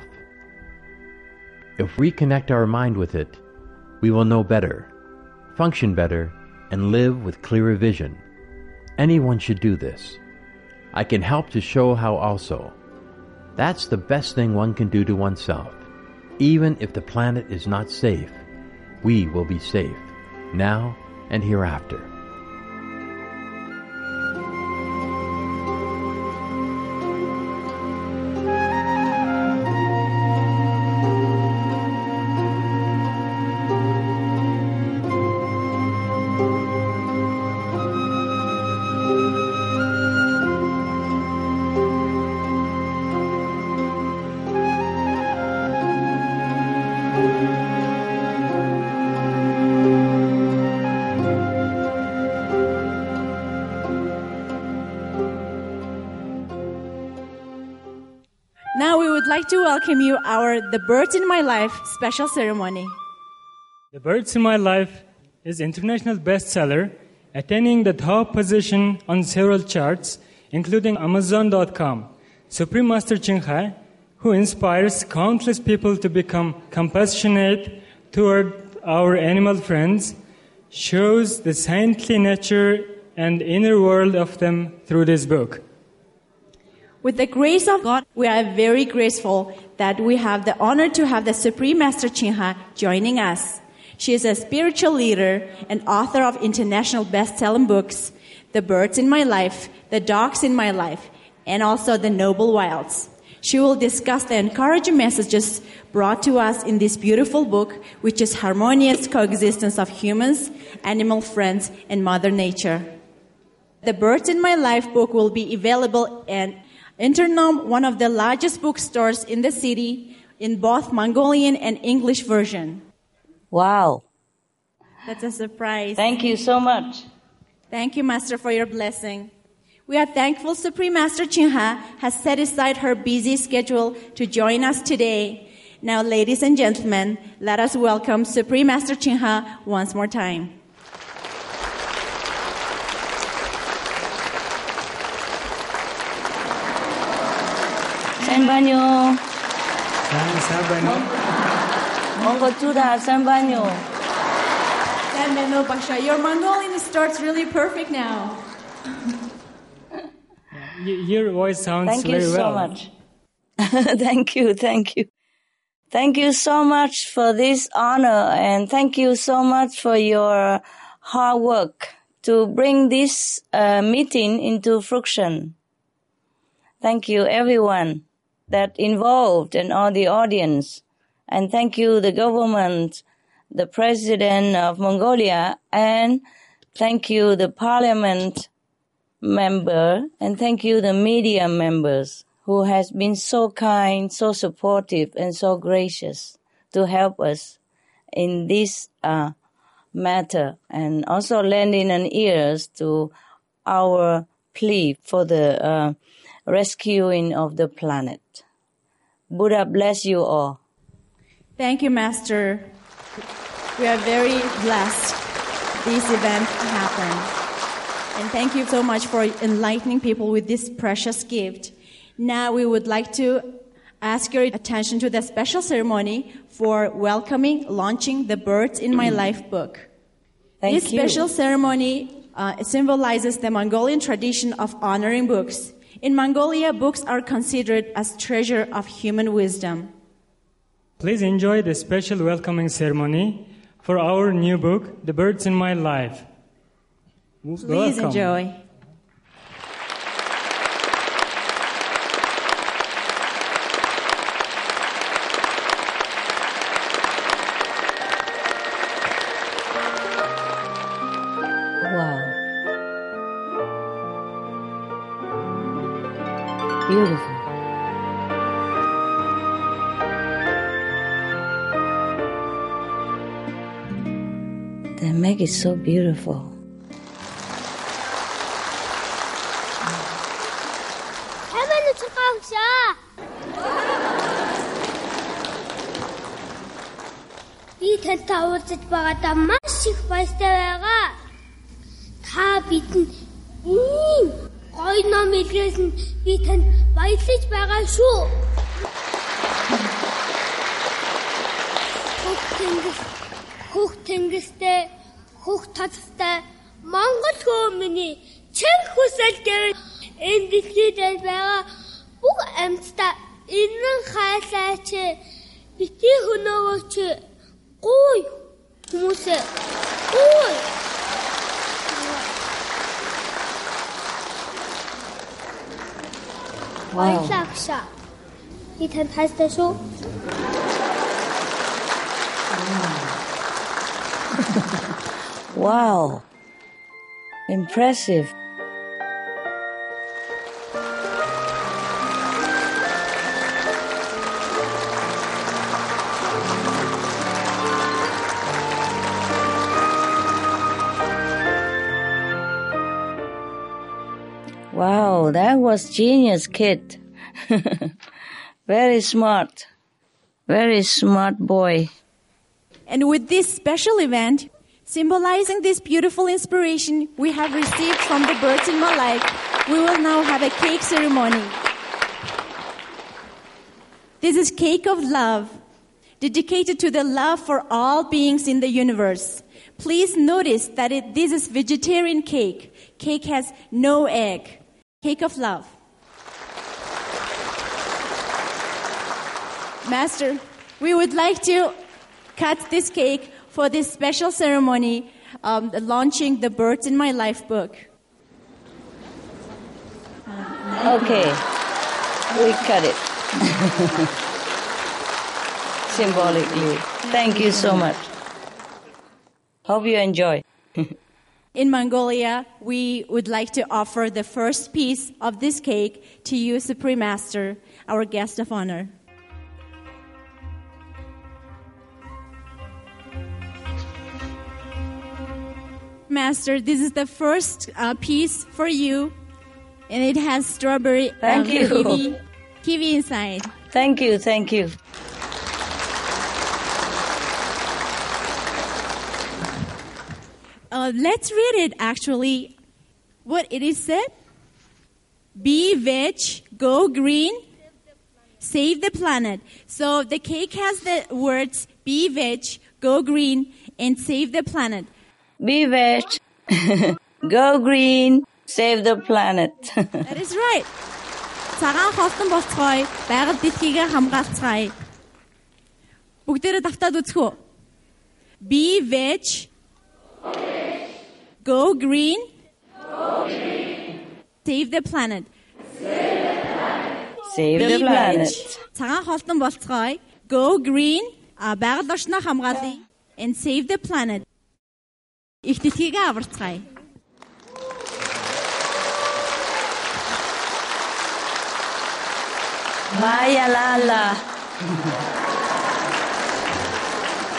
If we connect our mind with it, we will know better, function better, and live with clearer vision. Anyone should do this. I can help to show how also. That's the best thing one can do to oneself. Even if the planet is not safe, we will be safe, now and hereafter. To welcome you our The Birds in My Life special ceremony. The Birds in My Life is international bestseller, attaining the top position on several charts, including Amazon.com, Supreme Master Ching Hai, who inspires countless people to become compassionate toward our animal friends, shows the saintly nature and inner world of them through this book. With the grace of God, we are very grateful that we have the honor to have the Supreme Master Ching Hai joining us. She is a spiritual leader and author of international best-selling books, The Birds in My Life, The Dogs in My Life, and also The Noble Wilds. She will discuss the encouraging messages brought to us in this beautiful book, which is harmonious coexistence of humans, animal friends, and Mother Nature. The Birds in My Life book will be available at Urtenma, one of the largest bookstores in the city, in both Mongolian and English version. Wow. That's a surprise. Thank you so much. Thank you, Master, for your blessing. We are thankful Supreme Master Ching Hai has set aside her busy schedule to join us today. Now, ladies and gentlemen, let us welcome Supreme Master Ching Hai once more time. Sambanyo. Mongotuda, Sambanyo. Sambanyo Baksha, your Mongolian starts really perfect now. Your voice sounds very well. Thank you so much. Thank you. Thank you so much for this honor, and thank you so much for your hard work to bring this meeting into fruition. Thank you, everyone that involved and all the audience. And thank you, the government, the president of Mongolia, and thank you, the parliament member, and thank you the media members who has been so kind, so supportive, and so gracious to help us in this matter, and also lending an ears to our plea for the rescuing of the planet. Buddha bless you all. Thank you, Master. We are very blessed this event happened. And thank you so much for enlightening people with this precious gift. Now we would like to ask your attention to the special ceremony for welcoming, launching the Birds in My Life book. Thank you. This special ceremony symbolizes the Mongolian tradition of honoring books. In Mongolia, books are considered as treasure of human wisdom. Please enjoy the special welcoming ceremony for our new book, The Birds in My Life. Please enjoy. Wow. Beautiful. They make it so beautiful. Wow. Impressive. Wow, that was genius, kid. Very smart boy. And with this special event, symbolizing this beautiful inspiration we have received from the Birds in My Life, we will now have a cake ceremony. There's this cake of love dedicated to the love for all beings in the universe. Please notice that this is vegetarian cake. Cake has no egg. Cake of love. Master, we would like to cut this cake for this special ceremony launching the Birds in My Life book. Okay, we cut it. Symbolically. Thank you so much. Hope you enjoy. In Mongolia, we would like to offer the first piece of this cake to you, Supreme Master, our guest of honor. Master, this is the first piece for you, and it has strawberry and kiwi inside. Thank you, thank you. Let's read it, actually. What it is said? Be veg, go green, save the planet. So the cake has the words, be veg, go green, and save the planet. Be veg, go green, save the planet. That is right. Цагаан хостон болцгоё, байгаль дэлхийгээ хамгаалцгаая. Бүгдээрээ давтаад үзэх үү? Be veg, go green, save the planet. Save the planet. Цагаан хостон болцгоё, go green, байгаль орчноо хамгаалъя, and save the planet. Их дэлхийгээ аварцгаая. Maya Lala.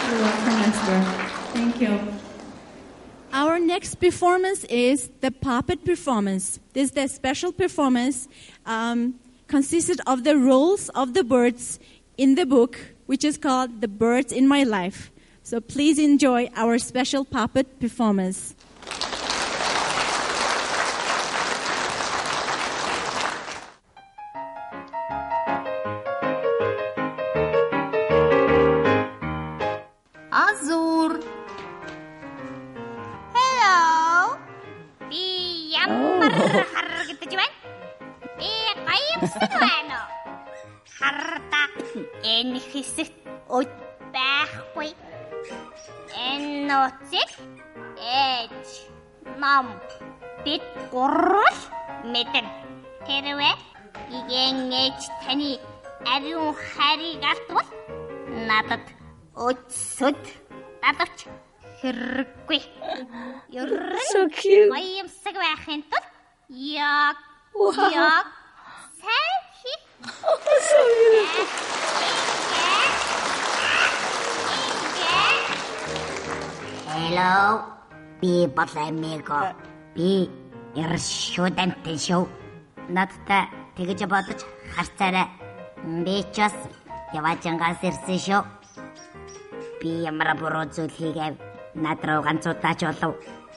You're welcome, Master. Thank you. Our next performance is the puppet performance. This is the special performance consisted of the roles of the birds in the book, which is called The Birds in My Life. So please enjoy our special puppet performance. So cute. Wow. Oh, that's so beautiful. Hello, B Batbаяр. B student show. Not the ticket about the Hastara. B just Yavachangas show. B Maraborozu Tigab. Not Rogan so touch also.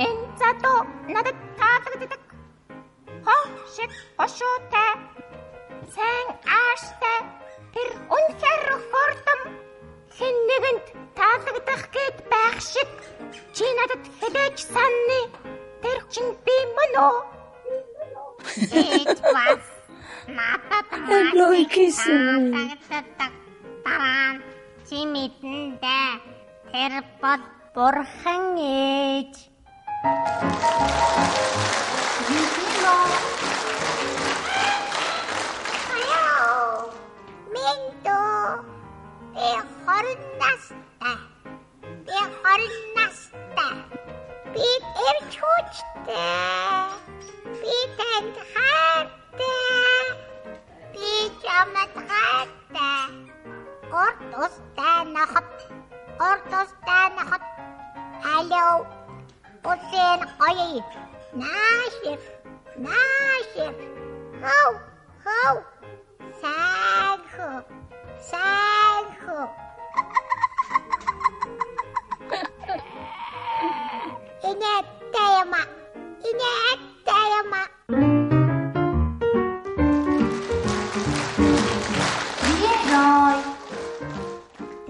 In Zato, not a tat. Hong ship or shoot. Sang ash that. Pir unfair fortum. Hindigant tatakit back ship. Chin at Hidek Sunny. Perchin be mono. It was I'm blowing kisses. Hello, Osen Oye, Nashif, Ho, Ho, Sag, Sag.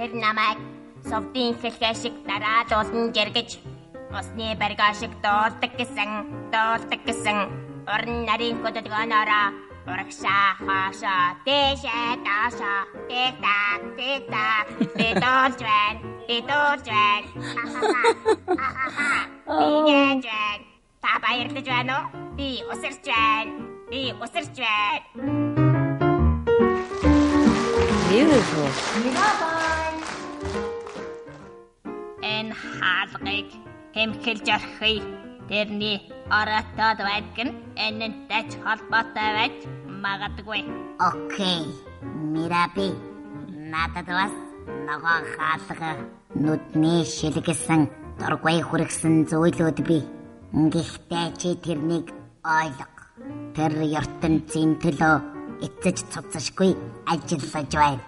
Тэр намайг совдын хэлхээ шиг дараад олон жиргэж осны баргаа шиг доолдог гэсэн орон нарийн хөдөлгөөнөөрөө урагшаа хаашаа дээшээ даашаа тэг доолж байна хахаха Та баярлаж байна уу? Би усарч байна. Beautiful. Bye-bye. Энэ хаалгыг хэмхэлж орхий. Тэрний оройтод байдаг нь энэнтэй холбоотой байж магадгүй. Окей. Мираби. Надад бас нөгөө хаалга нүдний шилгэсэн дургүй хүргэсэн зүйлүүд бий. Гэхдээ чи тэрнийг ойлго. Тэр ертөнцийн төлөө эцэж цуцшгүй ажиллаж байна.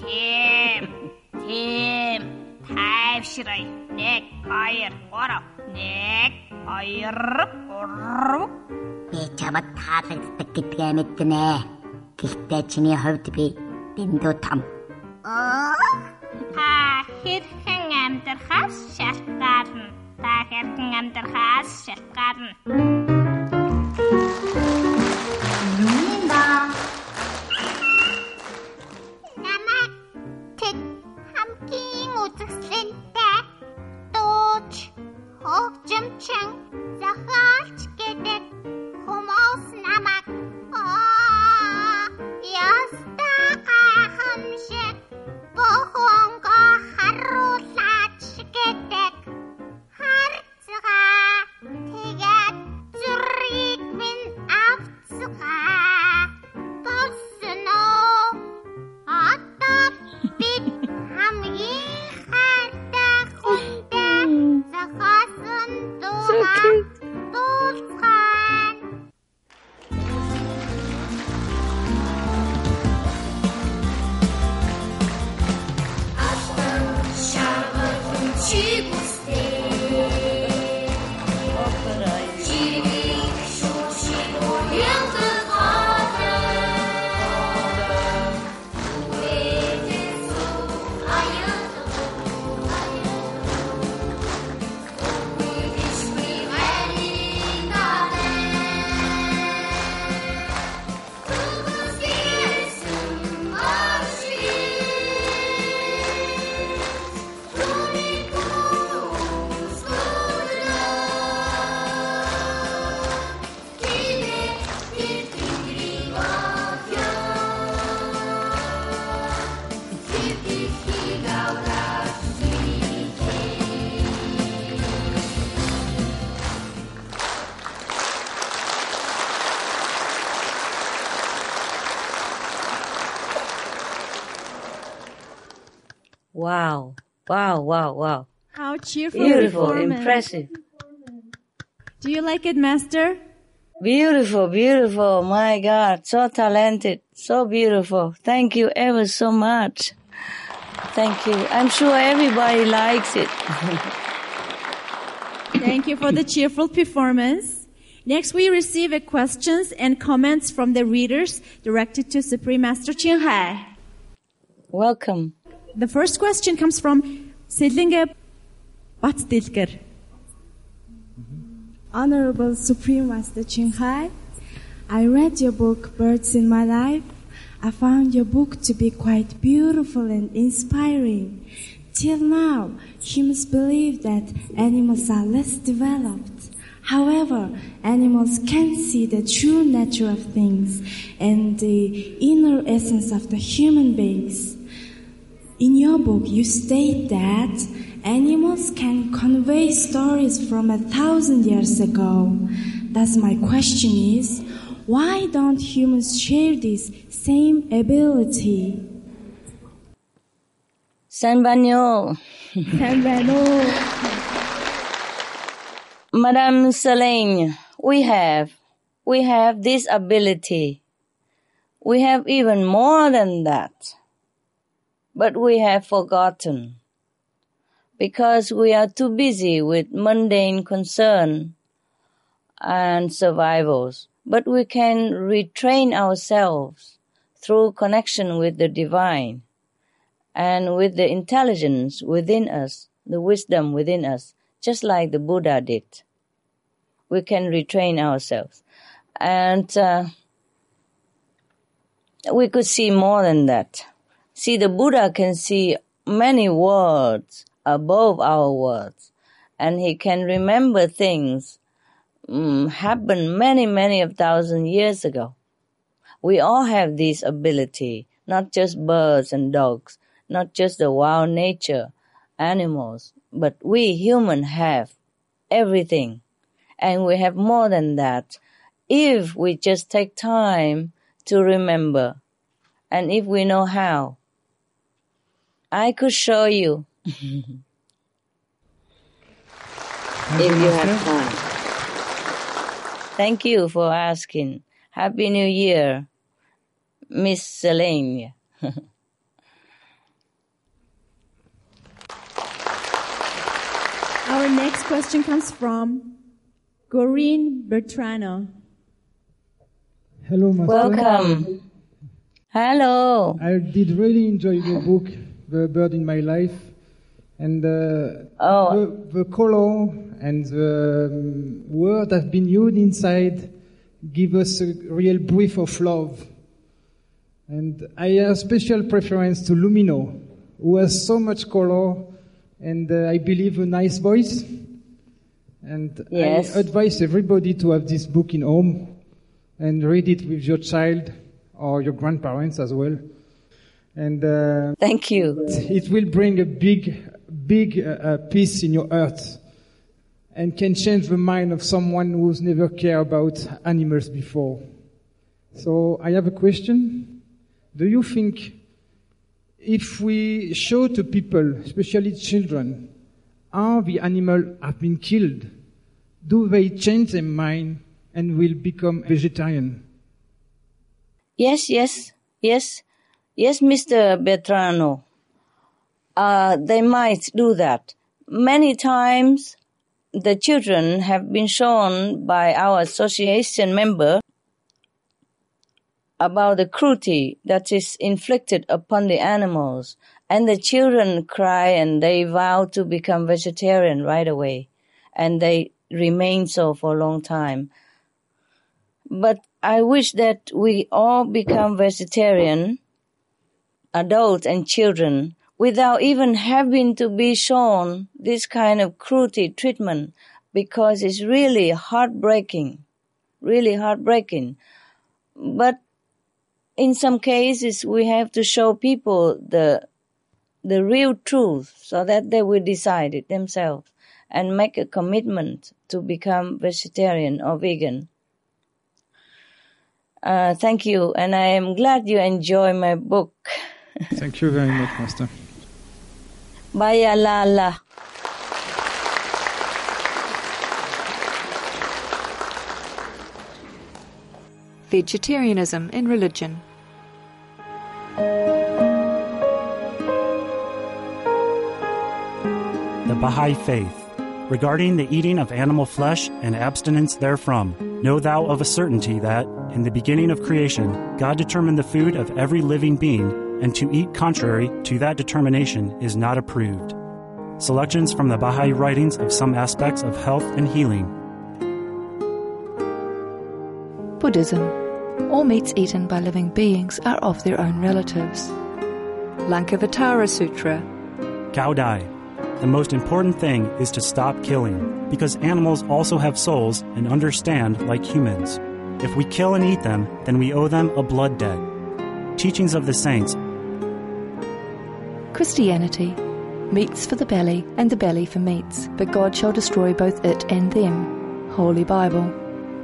Тийм. Тайвшрай. Нэг хоёр. Би чамд таалагддаг гэдгээ мэднэ. Гэхдээ чиний хувьд би дэндүү том. Хэрхэн амьдрахаас шалтгаална. Linda. Намайг тэд хамгийн үзэсгэлэнтэй дууч, хөгжимчин, зохиолч гэдэг хүмүүс намайг ястай гайхамшиг бохонго харуулаач гэдэг Тэгээд зүрийг минь авцгаа Болсоноо Одоо бид хамгийн хайртай хүнтэй Зохоосон дуугаа дуулцгаана Алтан шаргал хүнчиг үстэй Wow. How cheerful. Beautiful, impressive. Do you like it, Master? Beautiful. My God, so talented, so beautiful. Thank you ever so much. Thank you. I'm sure everybody likes it. Thank you for the cheerful performance. Next, we receive a questions and comments from the readers directed to Supreme Master Ching Hai. Welcome. The first question comes from Selinga Batdilker. Honorable Supreme Master Ching Hai, I read your book, Birds in My Life. I found your book to be quite beautiful and inspiring. Till now, humans believe that animals are less developed. However, animals can see the true nature of things and the inner essence of the human beings. In your book, you state that animals can convey stories from 1,000 years ago. Thus, my question is, why don't humans share this same ability? San Banyo. Madame Selene, we have this ability. We have even more than that. But we have forgotten, because we are too busy with mundane concern and survivals. But we can retrain ourselves through connection with the divine and with the intelligence within us, the wisdom within us, just like the Buddha did. We can retrain ourselves. And we could see more than that. See, the Buddha can see many worlds above our worlds, and he can remember things happened many of thousand years ago. We all have this ability, not just birds and dogs, not just the wild nature, animals, but we humans have everything. And we have more than that if we just take time to remember and if we know how. I could show you if you have time. Thank you for asking. Happy New Year, Miss Selenia. Our next question comes from Gaurin Bertrano. Hello, Master. Welcome. Hello. I did really enjoy your book, The Bird in My Life, and the color and the word that have been used inside give us a real brief of love. And I have a special preference to Lumino, who has so much color and I believe a nice voice. And yes. I advise everybody to have this book in home and read it with your child or your grandparents as well. And thank you. It will bring a big peace in your heart and can change the mind of someone who's never cared about animals before. So I have a question. Do you think if we show to people, especially children, how the animals have been killed, do they change their mind and will become vegetarian? Yes, Mr. Bertrano. They might do that. Many times the children have been shown by our association member about the cruelty that is inflicted upon the animals, and the children cry and they vow to become vegetarian right away, and they remain so for a long time. But I wish that we all become vegetarian, adults and children, without even having to be shown this kind of cruelty treatment, because it's really heartbreaking. But in some cases, we have to show people the real truth so that they will decide it themselves and make a commitment to become vegetarian or vegan. Thank you, and I am glad you enjoy my book. Thank you very much, Master. Bye, Lala. Vegetarianism in religion. The Baha'i Faith. Regarding the eating of animal flesh and abstinence therefrom, know thou of a certainty that, in the beginning of creation, God determined the food of every living being, and to eat contrary to that determination is not approved. Selections from the Baha'i writings of some aspects of health and healing. Buddhism. All meats eaten by living beings are of their own relatives. Lankavatara Sutra. Cow Dai. The most important thing is to stop killing, because animals also have souls and understand like humans. If we kill and eat them, then we owe them a blood debt. Teachings of the Saints. Christianity. Meats for the belly and the belly for meats, but God shall destroy both it and them. Holy Bible.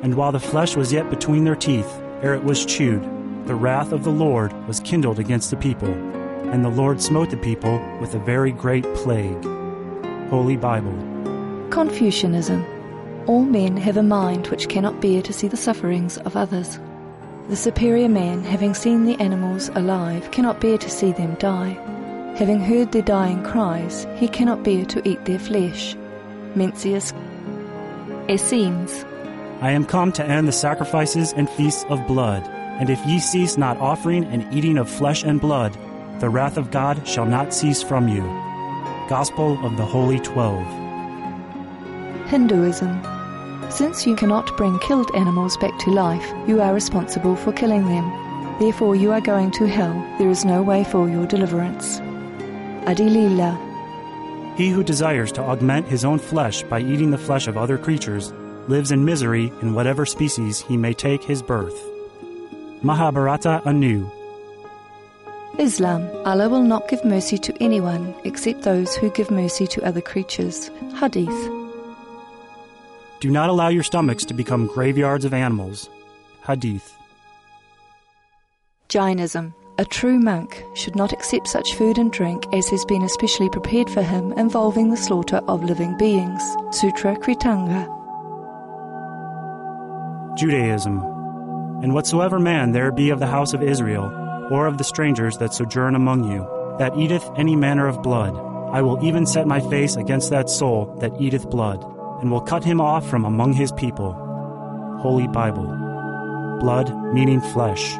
And while the flesh was yet between their teeth, ere it was chewed, the wrath of the Lord was kindled against the people, and the Lord smote the people with a very great plague. Holy Bible. Confucianism. All men have a mind which cannot bear to see the sufferings of others. The superior man, having seen the animals alive, cannot bear to see them die. Having heard their dying cries, he cannot bear to eat their flesh. Mencius. Essenes. I am come to end the sacrifices and feasts of blood, and if ye cease not offering and eating of flesh and blood, The wrath of God shall not cease from you. Gospel of the Holy Twelve. Hinduism. Since you cannot bring killed animals back to life, you are responsible for killing them. Therefore you are going to hell. There is no way for your deliverance. Adilila. He who desires to augment his own flesh by eating the flesh of other creatures lives in misery in whatever species he may take his birth. Mahabharata anew. Islam. Allah will not give mercy to anyone except those who give mercy to other creatures. Hadith. Do not allow your stomachs to become graveyards of animals. Hadith. Jainism. A true monk should not accept such food and drink as has been especially prepared for him involving the slaughter of living beings. Sutra Kritanga. Judaism. And whatsoever man there be of the house of Israel, or of the strangers that sojourn among you, that eateth any manner of blood, I will even set my face against that soul that eateth blood, and will cut him off from among his people. Holy Bible. Blood meaning flesh.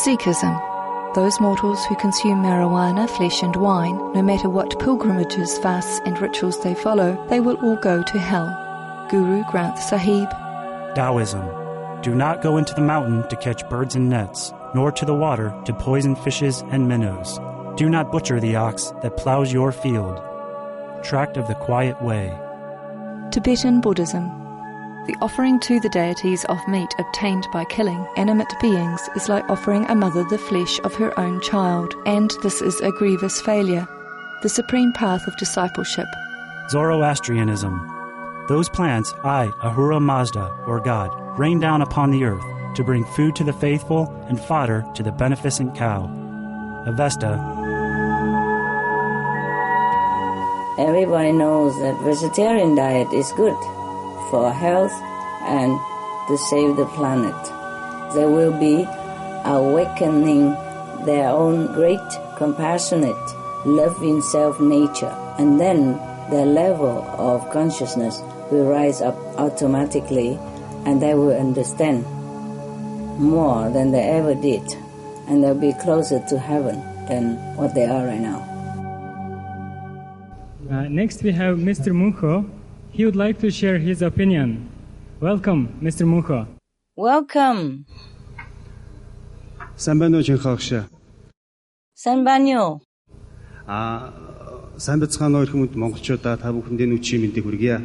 Sikhism. Those mortals who consume marijuana, flesh and wine, no matter what pilgrimages, fasts and rituals they follow, they will all go to hell. Guru Granth Sahib. Taoism. Do not go into the mountain to catch birds and nets, nor to the water to poison fishes and minnows. Do not butcher the ox that plows your field. Tract of the Quiet Way. Tibetan Buddhism. The offering to the deities of meat obtained by killing animate beings is like offering a mother the flesh of her own child, and this is a grievous failure. The supreme path of discipleship. Zoroastrianism. Those plants I, Ahura Mazda, or God, rain down upon the earth to bring food to the faithful and fodder to the beneficent cow. Avesta. Everybody knows that vegetarian diet is good for health and to save the planet. They will be awakening their own great, compassionate, loving self-nature, and then their level of consciousness will rise up automatically, and they will understand more than they ever did, and they'll be closer to heaven than what they are right now. Next we have Mr. Mukho. He would like to share his opinion. Welcome, Mr. Mukho. Welcome. Sambanyo Chinkhakshya. Sambanyo. Самбацхаанаа ирхэмд монголчуудаа та бүхэнд энэ үчи мэндийг хүргэе.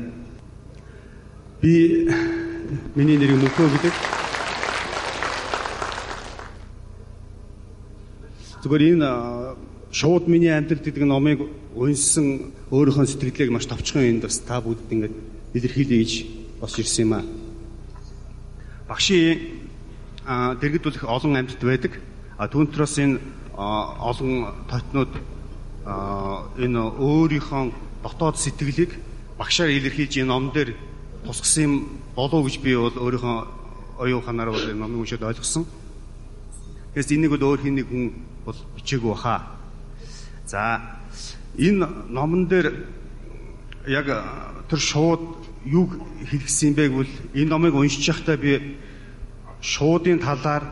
Би миний нэр Мукho гэдэг. Зүгээр энэ шууд миний амьдрал гэдэг номыг уншсан өөрийнхөө сэтгэлгээг маш товчхон энд бас та бүдд ингээд илэрхийлж бас ирсэн юм аа. Багшийн дэргэд үлэх олон амьтад байдаг. Түүнээс энэ олон тотнууд энэ өөрийнхөө дотоод сэтгэлийг багшаар илэрхийлж энэ ном дээр тусгасан юм болов гэж би бол өөрийнхөө оюуханаар бол энэ номыг уншаад ойлгосон. Тэгээс энийг бол өөр хин нэг хүн бол бичээгүй баха. За энэ номон дээр яг тэр шууд юу хэлсэн бэ гэвэл энэ номыг уншиж байхдаа би шуудын талаар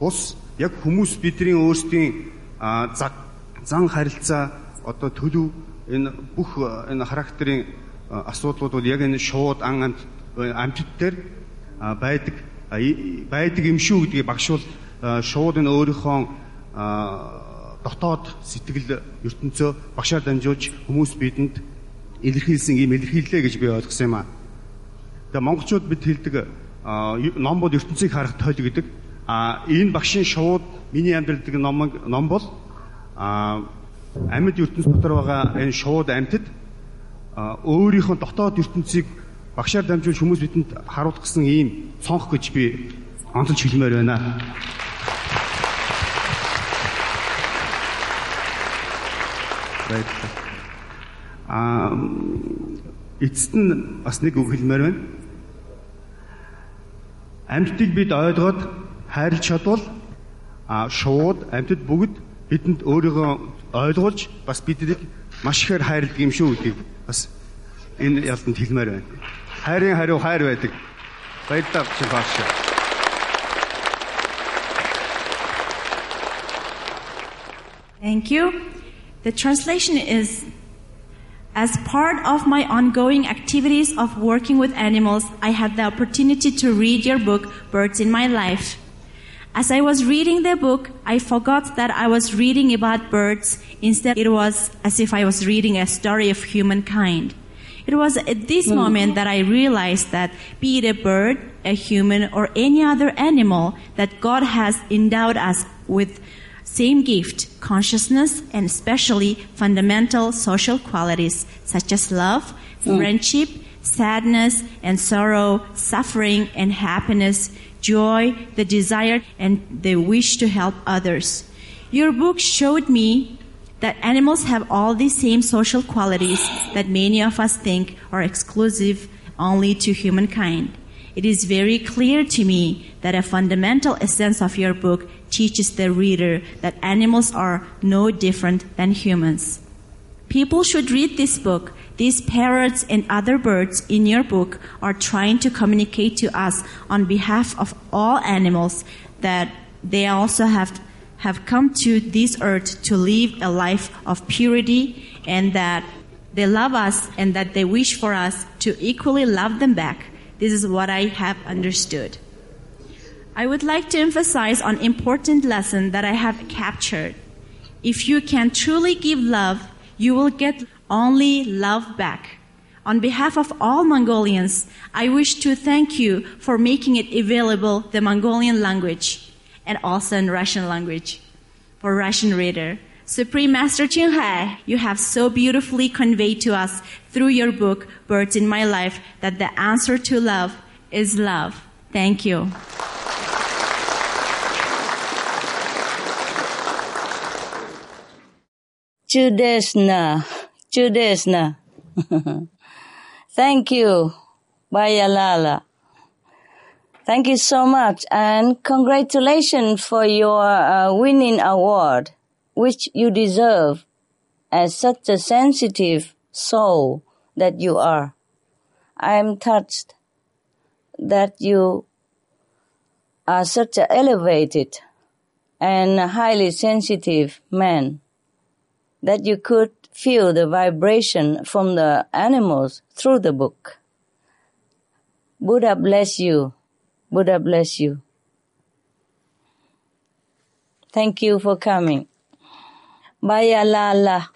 бус яг хүмүүс бидний өөрсдийн заг зан харилцаа одоо төлөв энэ бүх энэ характерийн асуудлууд бол яг энэ шууд ан амьтд дээр байдаг юм шүү гэдгийг багш бол шууд энэ өөрийнхөө дотоод сэтгэл ертөнцөө багшаар дамжуулж хүмүүс бидэнд илэрхийлсэн юм илэрхийлээ гэж би ойлгосон юм аа. Тэгээ монголчууд бид хэлдэг ном бол ертөнцийг харах тойл гэдэг. Энэ багшийн шууд миний амьдралдаг ном бол амьд ертөнц дотор байгаа энэ шууд амьтад өөрийнхөө дотоод ертөнцийг багшаар дамжуулж хүмүүс бидэнд харуулах гэсэн ийм цонх гэж би онцолж хэлмээр байна. Эцэст нь бас нэг үг хэлмээр байна. Амьтдыг бид ойлгоод хайрлж чадвал шууд амьтад бүгд бидэнд өөрийгөө ойлгуулж бас биднийг маш ихээр хайрладаг юм шүү гэдэг бас энэ ялтанд хэлмээр байна. Хайрын хариу хайр байдаг. Баярлалаа чи багш. Thank you. The translation is, as part of my ongoing activities of working with animals, I had the opportunity to read your book, Birds in My Life. As I was reading the book, I forgot that I was reading about birds. Instead, it was as if I was reading a story of humankind. It was at this moment that I realized that, be it a bird, a human, or any other animal, that God has endowed us with same gift, consciousness, and especially fundamental social qualities such as love, friendship, sadness and sorrow, suffering and happiness, joy, the desire and the wish to help others. Your book showed me that animals have all these same social qualities that many of us think are exclusive only to humankind. It is very clear to me that a fundamental essence of your book teaches the reader that animals are no different than humans. People should read this book. These parrots and other birds in your book are trying to communicate to us on behalf of all animals that they also have come to this earth to live a life of purity, and that they love us and that they wish for us to equally love them back. This is what I have understood. I would like to emphasize an important lesson that I have captured. If you can truly give love, you will get only love back. On behalf of all Mongolians, I wish to thank you for making it available the Mongolian language and also in Russian language for Russian reader. Supreme Master Ching Hai, you have so beautifully conveyed to us through your book, Birds in My Life, that the answer to love is love. Thank you. Чудесно. Thank you, Bayalala. Thank you so much, and congratulations for your winning award, which you deserve as such a sensitive soul that you are. I am touched that you are such an elevated and highly sensitive man, that you could feel the vibration from the animals through the book. Buddha bless you. Buddha bless you. Thank you for coming. Bayalala.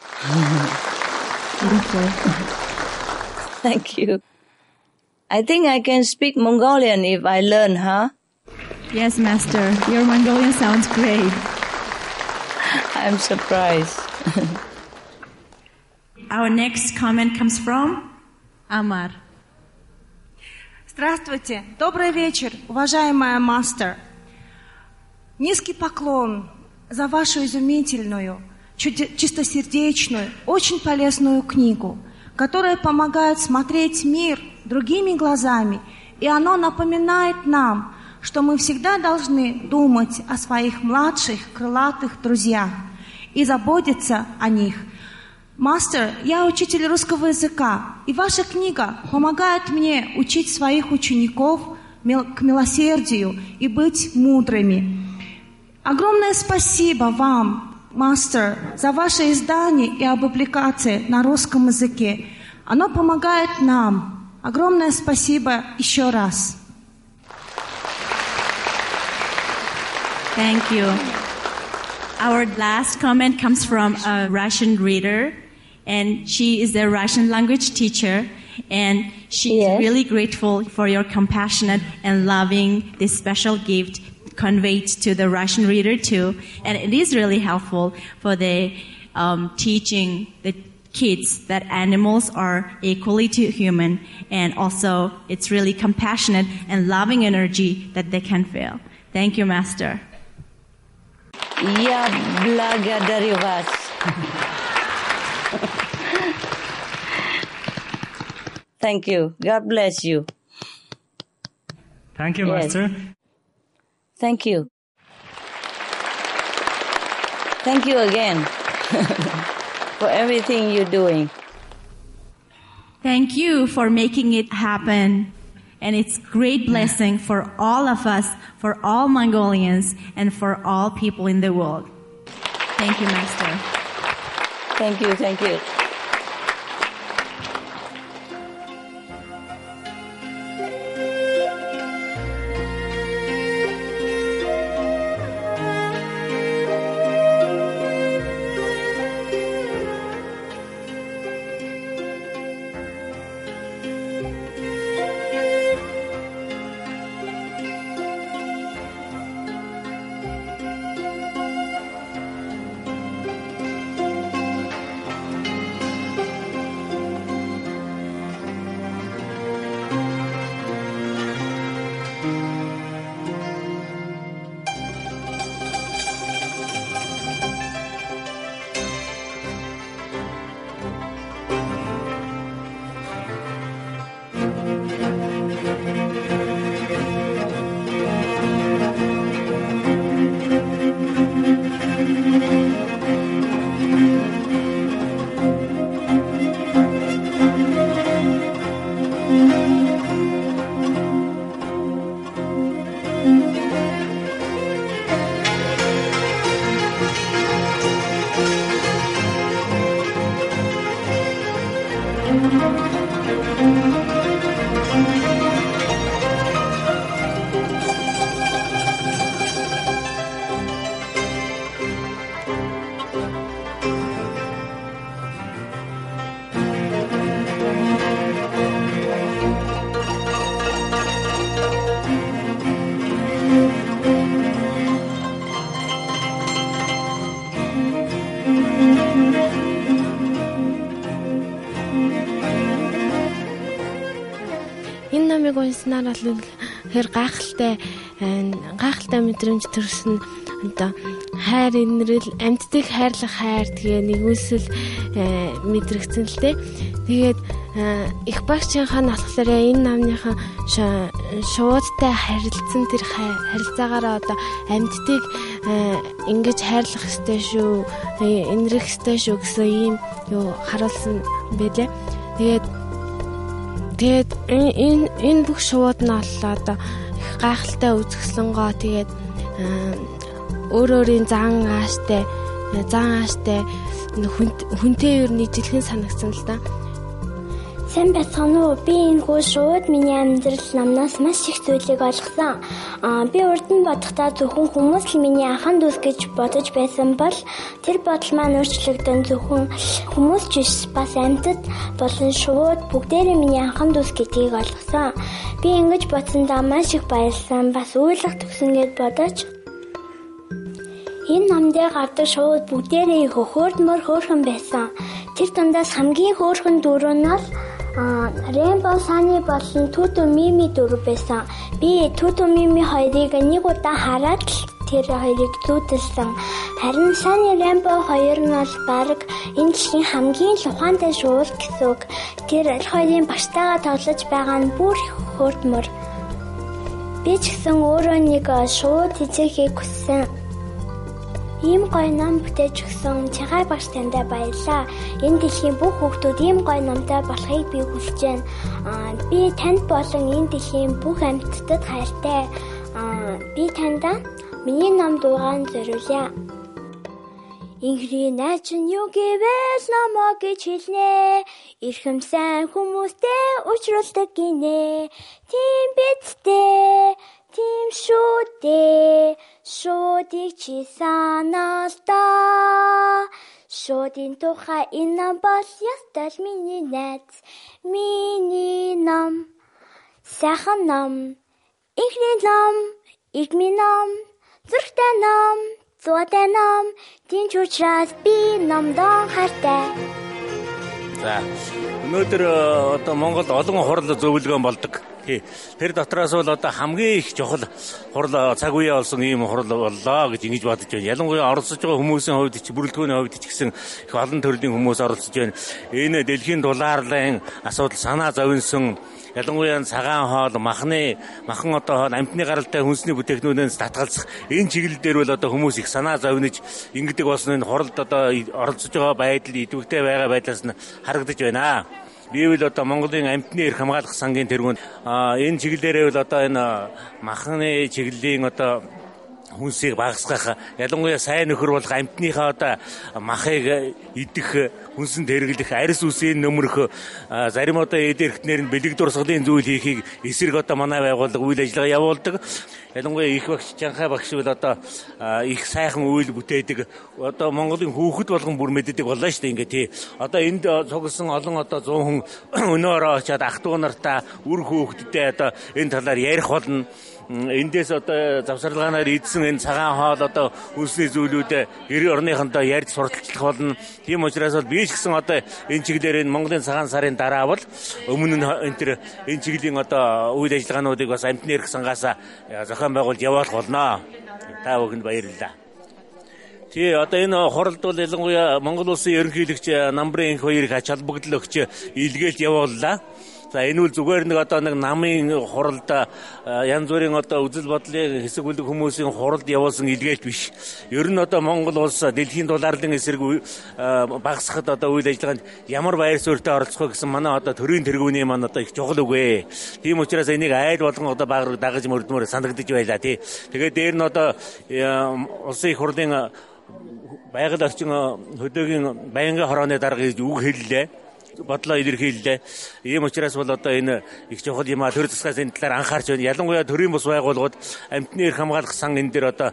Thank you. I think I can speak Mongolian if I learn, huh? Yes, Master. Your Mongolian sounds great. I'm surprised. Our next comment comes from Амар. Здравствуйте. Добрый вечер, уважаемая мастер. Низкий поклон за вашу изумительную, чистосердечную, очень полезную книгу, которая помогает смотреть мир другими глазами, и она напоминает нам, что мы всегда должны думать о своих младших крылатых друзьях и заботиться о них. Мастер, я учитель русского языка, и ваша книга помогает мне учить своих учеников к милосердию и быть мудрыми. Огромное спасибо вам, мастер, за ваше издание и публикации на русском языке. Оно помогает нам. Огромное спасибо еще раз. Thank you. Our last comment comes from a Russian reader, and she is a Russian language teacher, and she is really grateful for your compassionate and loving this special gift conveyed to the Russian reader too. And it is really helpful for the teaching the kids that animals are equally to human, and also it's really compassionate and loving energy that they can feel. Thank you, Master. Я благодарю вас. Thank you. God bless you. Thank you, Master. Thank you. Thank you again for everything you're doing. Thank you for making it happen. And it's great blessing for all of us, for all Mongolians, and for all people in the world. Thank you, Master. Thank you, thank you. Унснаар бол хэр гайхалтай мэдрэмж төрсөн одоо хайр инрэл амьддаг хайрлах хайр тэгээ нэгүсэл мэдрэгцэн л тээ. Тэгээд их багчийнхаа болохоор энэ намныхаа шуудтай харилцсан тэр харилцаагаараа одоо амьддаг ингэж хайрлах ёстой шүү, инрэх ёстой шүү гэсэн ийм юу харуулсан байлээ. Тэгээд энэ бүх шууд нь оллоо одоо их гайхалтай үзэсгэлэнгоо тэгээд өөрөөрийн зан ааштай хүнтэй ер нь жилхэн санагдсан л да. Сайн байна уу? Би энэ гоо шууд миний амьдрал намнаас маш их зүйлийг олгосон. Би урд нь бодохдаа зөвхөн хүмүүс л миний ахын дүүс гэж бодож байсан бол тэр бодол маань өөрчлөгдөн зөвхөн хүмүүс ч бас амьтад болон шууд бүгдээрээ миний ахын дүүс гэдгийг олгосон. Би ингэж бодсондаа маш их баярлсан, бас үйлх төгсөнгөд бодож энэ намдаа гардаг шууд бүгдээрээ хөөрмөр хөөрхөн байсан. Тэр дундаас хамгийн хөөрхөн дөрөв нь Rainbow Sunny болон Tutu Mimi дөрөв байсан. Би Tutu Mimi хоёрыг нэг удаа хараад тэр хоёрыг зүйдэлсэн. Харин Sunny Rainbow хоёр нь бол баг энэ жилийн хамгийн ухаантай шууд гэсэн үг. Тэр хоёрын багтаага тоглож байгаа нь бүр хөөрмөр. Би ч гэсэн өөрөө нэг шууд хийхийг хүссэн. Ийм гоё ном бүтээж өгсөн Чагай багш тандаа баярлаа. Энэ дэлхийн бүх хүүхдүүд ийм гоё номтой болохыг би хүсэж байна. Би танд болон энэ дэлхийн бүх амьтдад хайртай. Би тандаа миний ном дуугаар зориулъя. Инхри найч нь юу гэвэл номоо гэж хэлнэ. Ирхэм сайн хүмүүстэй уулзралдаг гинэ. Тийм бидтэй. Тим шүдээ шүдийг чи санаалдаа. Шүдийн тухай энэ нам бол ястал миний найз. Миний нам, сайхан нам, ихний нам, игмийн нам, зүрхтэй нам, зуутай нам. Тинч учраас би намдан хайртай. За өнөөдөр одоо Монгол олон хурал зөвлөгөөн болдог. Тэр дотроос бол одоо хамгийн их чухал хурал цаг үе болсон ийм хурал боллоо гэж ингэж бодож байна. Ялангуяа оролцож байгаа хүмүүсийн хувьд ч бүрэлдэхүүний хувьд ч гэсэн их олон төрлийн хүмүүс оролцож байна. Энэ дэлхийн дулаарлын асуудал санаа зовинсон. Ялангуяа цагаан хоол, махан одоо хоол, амьтны гаралтай хүнсний бүтээгнүүнээс татгалзах энэ чиглэл дээр бол одоо хүмүүс их санаа зовниж ингэдэг болсон. Энэ хуралд одоо оролцож байгаа байдал идэвхтэй байгаа байдлаас нь харагдаж байна. Бивэл одоо Монголын амьтны эрх хамгаалах сангийн тэргүүнд энэ чиглэлээрээ бол одоо энэ махны чиглэлийн одоо хүнсийг багасгах ялангуяа сайн нөхөр болох амьтныхаа одоо махыг идэх хүнсэнд хэрэглэх арьс үсийн нөмрөх зарим одоо эдэрхтнэр нь бэлэг дурсгалын зүйл хийхийг эсрэг одоо манай байгууллага үйл ажиллагаа явуулдаг. Ялангуяа их багш Чанхай багш бол одоо их сайхан үйл бүтээдэг. Одоо Монголын хүүхэд болгон бүр мэддэг боллоо шүү дээ ингээ тий. Одоо энд цугсан олон одоо 100 хүн өнөөрөө очиад ах дүү нартаа үр хүүхэдтэй одоо энэ талаар ярих болно. Эндээс одоо завсарлаганаар идсэн энэ цагаан хоол одоо үнсний зүйлүүд эрийн орныхондоо ярьж сурталчлах болно. Тийм учраас бол биш гэсэн одоо энэ чиглэлээр энэ Монголын цагаан сарын дараа бол өмнө нь энэ чиглийн одоо үйл ажиллагаануудыг бас амтны эрх сангаас зохион байгуулж явуулах болно. Та бүхэнд баярлалаа. Тий одоо энэ хуралд бол ялангуяа Монгол улсын ерөнхийлөгч намрын энх хоёрыг ач холбогдол өгч илгээлт явууллаа. За энэ үл зүгээр нэг одоо нэг намын хуралд янз бүрийн одоо үзэл бодлын хэсэг бүлэг хүмүүсийн хуралд явуулсан илгээлт биш. Ер нь одоо Монгол улс дэлхийн дулаарлын эсрэг багасгахад одоо үйл ажиллагаанд ямар байр суурьтай оролцох гэсэн манай одоо төрийн тэргүүний маань одоо их чухал үгүй. Тийм учраас энийг айл болгон одоо багрыг дагаж мөрдмөр санагдаж байла тий. Тэгээд дээр нь одоо улсын их хурлын байгаль орчин хөдөөгийн байнгын хорооны дарга гэж үг хэллээ. Бодлоо илэрхийллээ. Ийм учраас бол одоо энэ их чухал юм а төр засгаас энэ талаар анхаарч байна. Ялангуяа төрийн бус байгууллагууд амьтны эрх хамгаалах сан энэ дээр одоо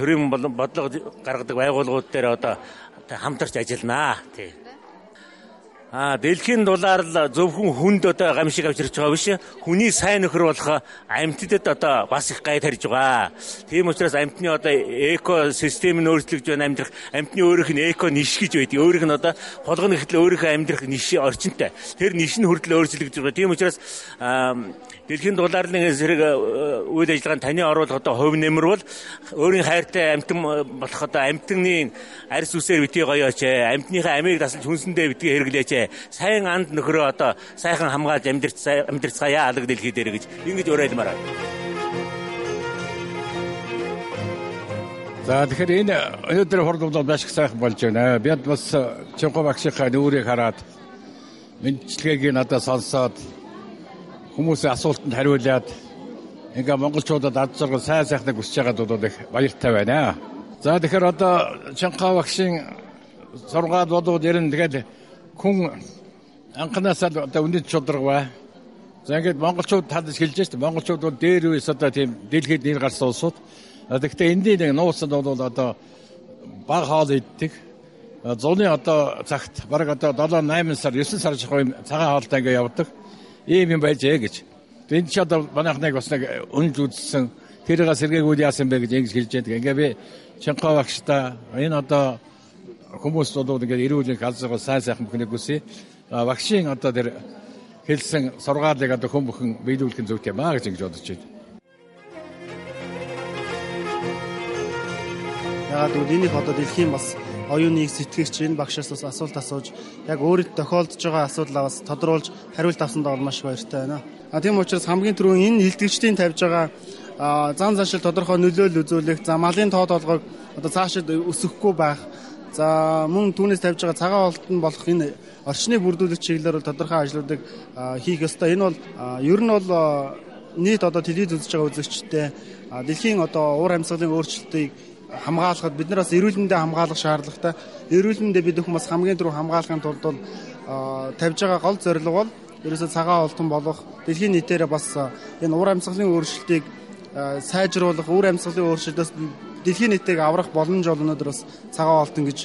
төрийн бодлого гаргадаг байгууллагууд дээр одоо хамтарч ажиллана. Тий. Дэлхийн дулаарл зөвхөн хүнд одоо гамшиг авчирч байгаа биш. Хүний сайн нөхөр болох амьтдад одоо бас их гай тарьж байгаа. Тийм учраас амьтны одоо экосистем нь өөрчлөгдөж байна. Амьдрах амьтны өөрийнх нь эко ниш гэж байдаг. Өөрийнх нь одоо холгоны хэтэл өөрийнхөө амьдрах ниш орчинтай. Тэр ниш нь хүртэл өөрчлөгдөж байгаа. Тийм учраас дэлхийн дулаарлын эсрэг үйл ажиллагаанд таны оруулах одоо хувь нэмэр бол өөрийн хайртай амьтан болох одоо амьтны арьс үсээр битгий гоёоч. Амьтныхаа амийг дасалж хүнсэндээ битгий хэрэглээч. Сайн анд нөхрөө одоо сайхан хамгаалж амьдэрцгаая алаг дэлхий дээр гэж ингэж уриалмаар байна. За тэгэхээр энэ өнөөдөр хурдлууд маш их сайхан болж байна. Бид бас Чингай багшийнхаа нүрийг хараад мэдчилгээг надад сонсоод хүмүүсийн асуултанд хариулаад ингээ монголчуудад ад зургал сайн сайхныг хүсэж байгаад бол их баяртай байна. За тэгэхээр одоо Чингай багшийн сургаад бодвол ер нь тэгээд хүн анханаас л одоо үнэт чуулга бай. За ингээд монголчууд тадж хэлж штэ. Монголчууд бол дээр үес одоо тийм дэлхийд нэр гарсан улсууд. Гэхдээ эндийн нэг нууцд бол одоо баг хоол иддэг. Зуны одоо цагт бараг одоо 7 8 сар 9 сар шахав цагаан хоолтой ингээд явдаг. Ийм юм байжээ гэж. Энд ч одоо манайхныг бас нэг үнэл үзсэн тэрийг сэргээгүүл яасан бэ гэж ингэж хэлж байдаг. Ингээд би Чингай багштай энэ одоо хүмүүс бол ингээд эрүүл мэндийн алзыг сайн сайхан бүхнийг үсэ. Вакцин одоо тэр хэлсэн сургаалыг одоо хүн бүхэн биелүүлэх нь зүйтэй маа гэж ингэж бодож байна. Яг үүнийг одоо дэлхийн бас оюуны сэтгэгч энэ багшаас бас асуулт асууж яг өөрөд тохиолдож байгаа асуудлаа бас тодруулж хариулт авсандаа бол маш баяртай байна. Тийм учраас хамгийн түрүүн энэ хилдэгчдийн тавьж байгаа зан заншил тодорхой нөлөөлөл үзүүлэх, за малын тоо толгойг одоо цаашид өсөхгүй байх. За мөн түүнээс тавьж байгаа цагаан хоолтон болох энэ орчны бүрдүүлэгч чиглэлээр бол тодорхой ажлуудыг хийх ёстой. Энэ бол ер нь бол нийт одоо телевиз үзэж байгаа үзэгчтэй дэлхийн одоо уур амьсгалын өөрчлөлтийг хамгаалахад бид нар бас эрүүл мэндэд хамгаалах шаардлагатай. Эрүүл мэндэд бид хүмүүс бас хамгийн түрүү хамгаалахын тулд бол тавьж байгаа гол зорилго бол ерөөсөө цагаан хоолтон болох дэлхийн нийтээр бас энэ уур амьсгалын өөрчлөлтийг сайжруулах, уур амьсгалын өөрчлөлтөөс дэлхийн нийтэйг аврах боломж бол өнөөдөр бас цагаан хоолтон гэж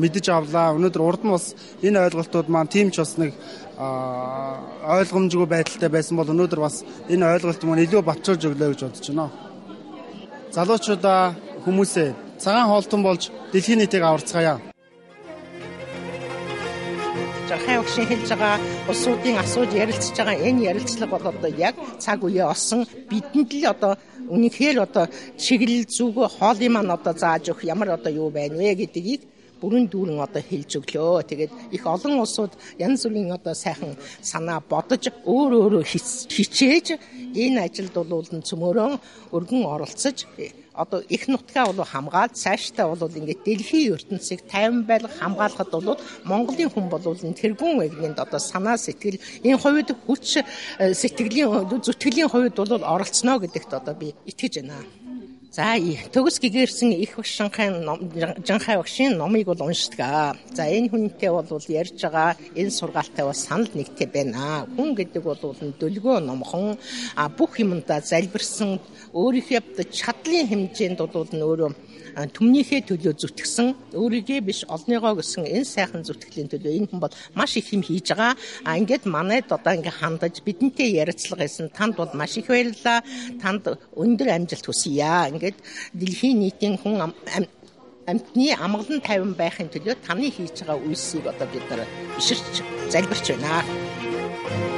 мэдэж авлаа. Өнөөдөр урд нь бас энэ ойлголтууд маань тийм ч бас нэг ойлгомжгүй байдалтай байсан бол өнөөдөр бас энэ ойлголт маань илүү батжуулж өглөө гэж бодож байна. Залуучуудаа хүмүүсээ цагаан хоолтон болж дэлхийн нийтэйг аварцгаая. Жахаа өгшин хэлж байгаа усуудын асууж ярилцж байгаа энэ ярилцлага бол одоо яг цаг үе осон бидэнд л одоо үнэхээр одоо чиглэл зүгөө хоолын маань одоо зааж өгөх ямар одоо юу байна вэ гэдгийг бүрэн дүүрэн одоо хэлж өглөө. Тэгээд их олон улсууд янз бүрийн одоо сайхан санаа бодож өөр өөрө хичээж энэ ажилд бол цөмөрөн өргөн оролцож одоо их нутгаа бол хамгаалж цаашдаа бол ингээд дэлхийн ертөнцийг тайван байлгах хамгаалахад бол Монголын хүн бол тэргүүн эгнэнд одоо санаа сэтгэл энэ хувьд хүч сэтгэлийн зүтгэлийн хувьд бол оролцоно гэдэгт одоо би итгэж байна. За төгс гэгэрсэн их багш Чанхай багшийн номыг бол уншдаг. За энэ хүнтэй бол ярьж байгаа энэ сургаалтай бас санал нэгтэй байна. Хүн гэдэг бол дөлгөө номхон бүх юмдаа залбирсан өөрийнхөө чадлын хэмжээнд бол өөрөө түмнийхээ төлөө зүтгэсэн өөрийгөө биш олныгоо гэсэн энэ сайхан зүтгэлийн төлөө энэ хүн бол маш их юм хийж байгаа. Ингээд манайд одоо ингээ хандаж бидэнтэй ярилцлага хийсэн танд бол маш их баярлалаа. Танд өндөр амжилт хүсье. Дэлхийн нийтийн хүн амьтны амгалан тайван байхын төлөө таны хийж байгаа үйлсийг одоо бид нар биширч залбирч байна.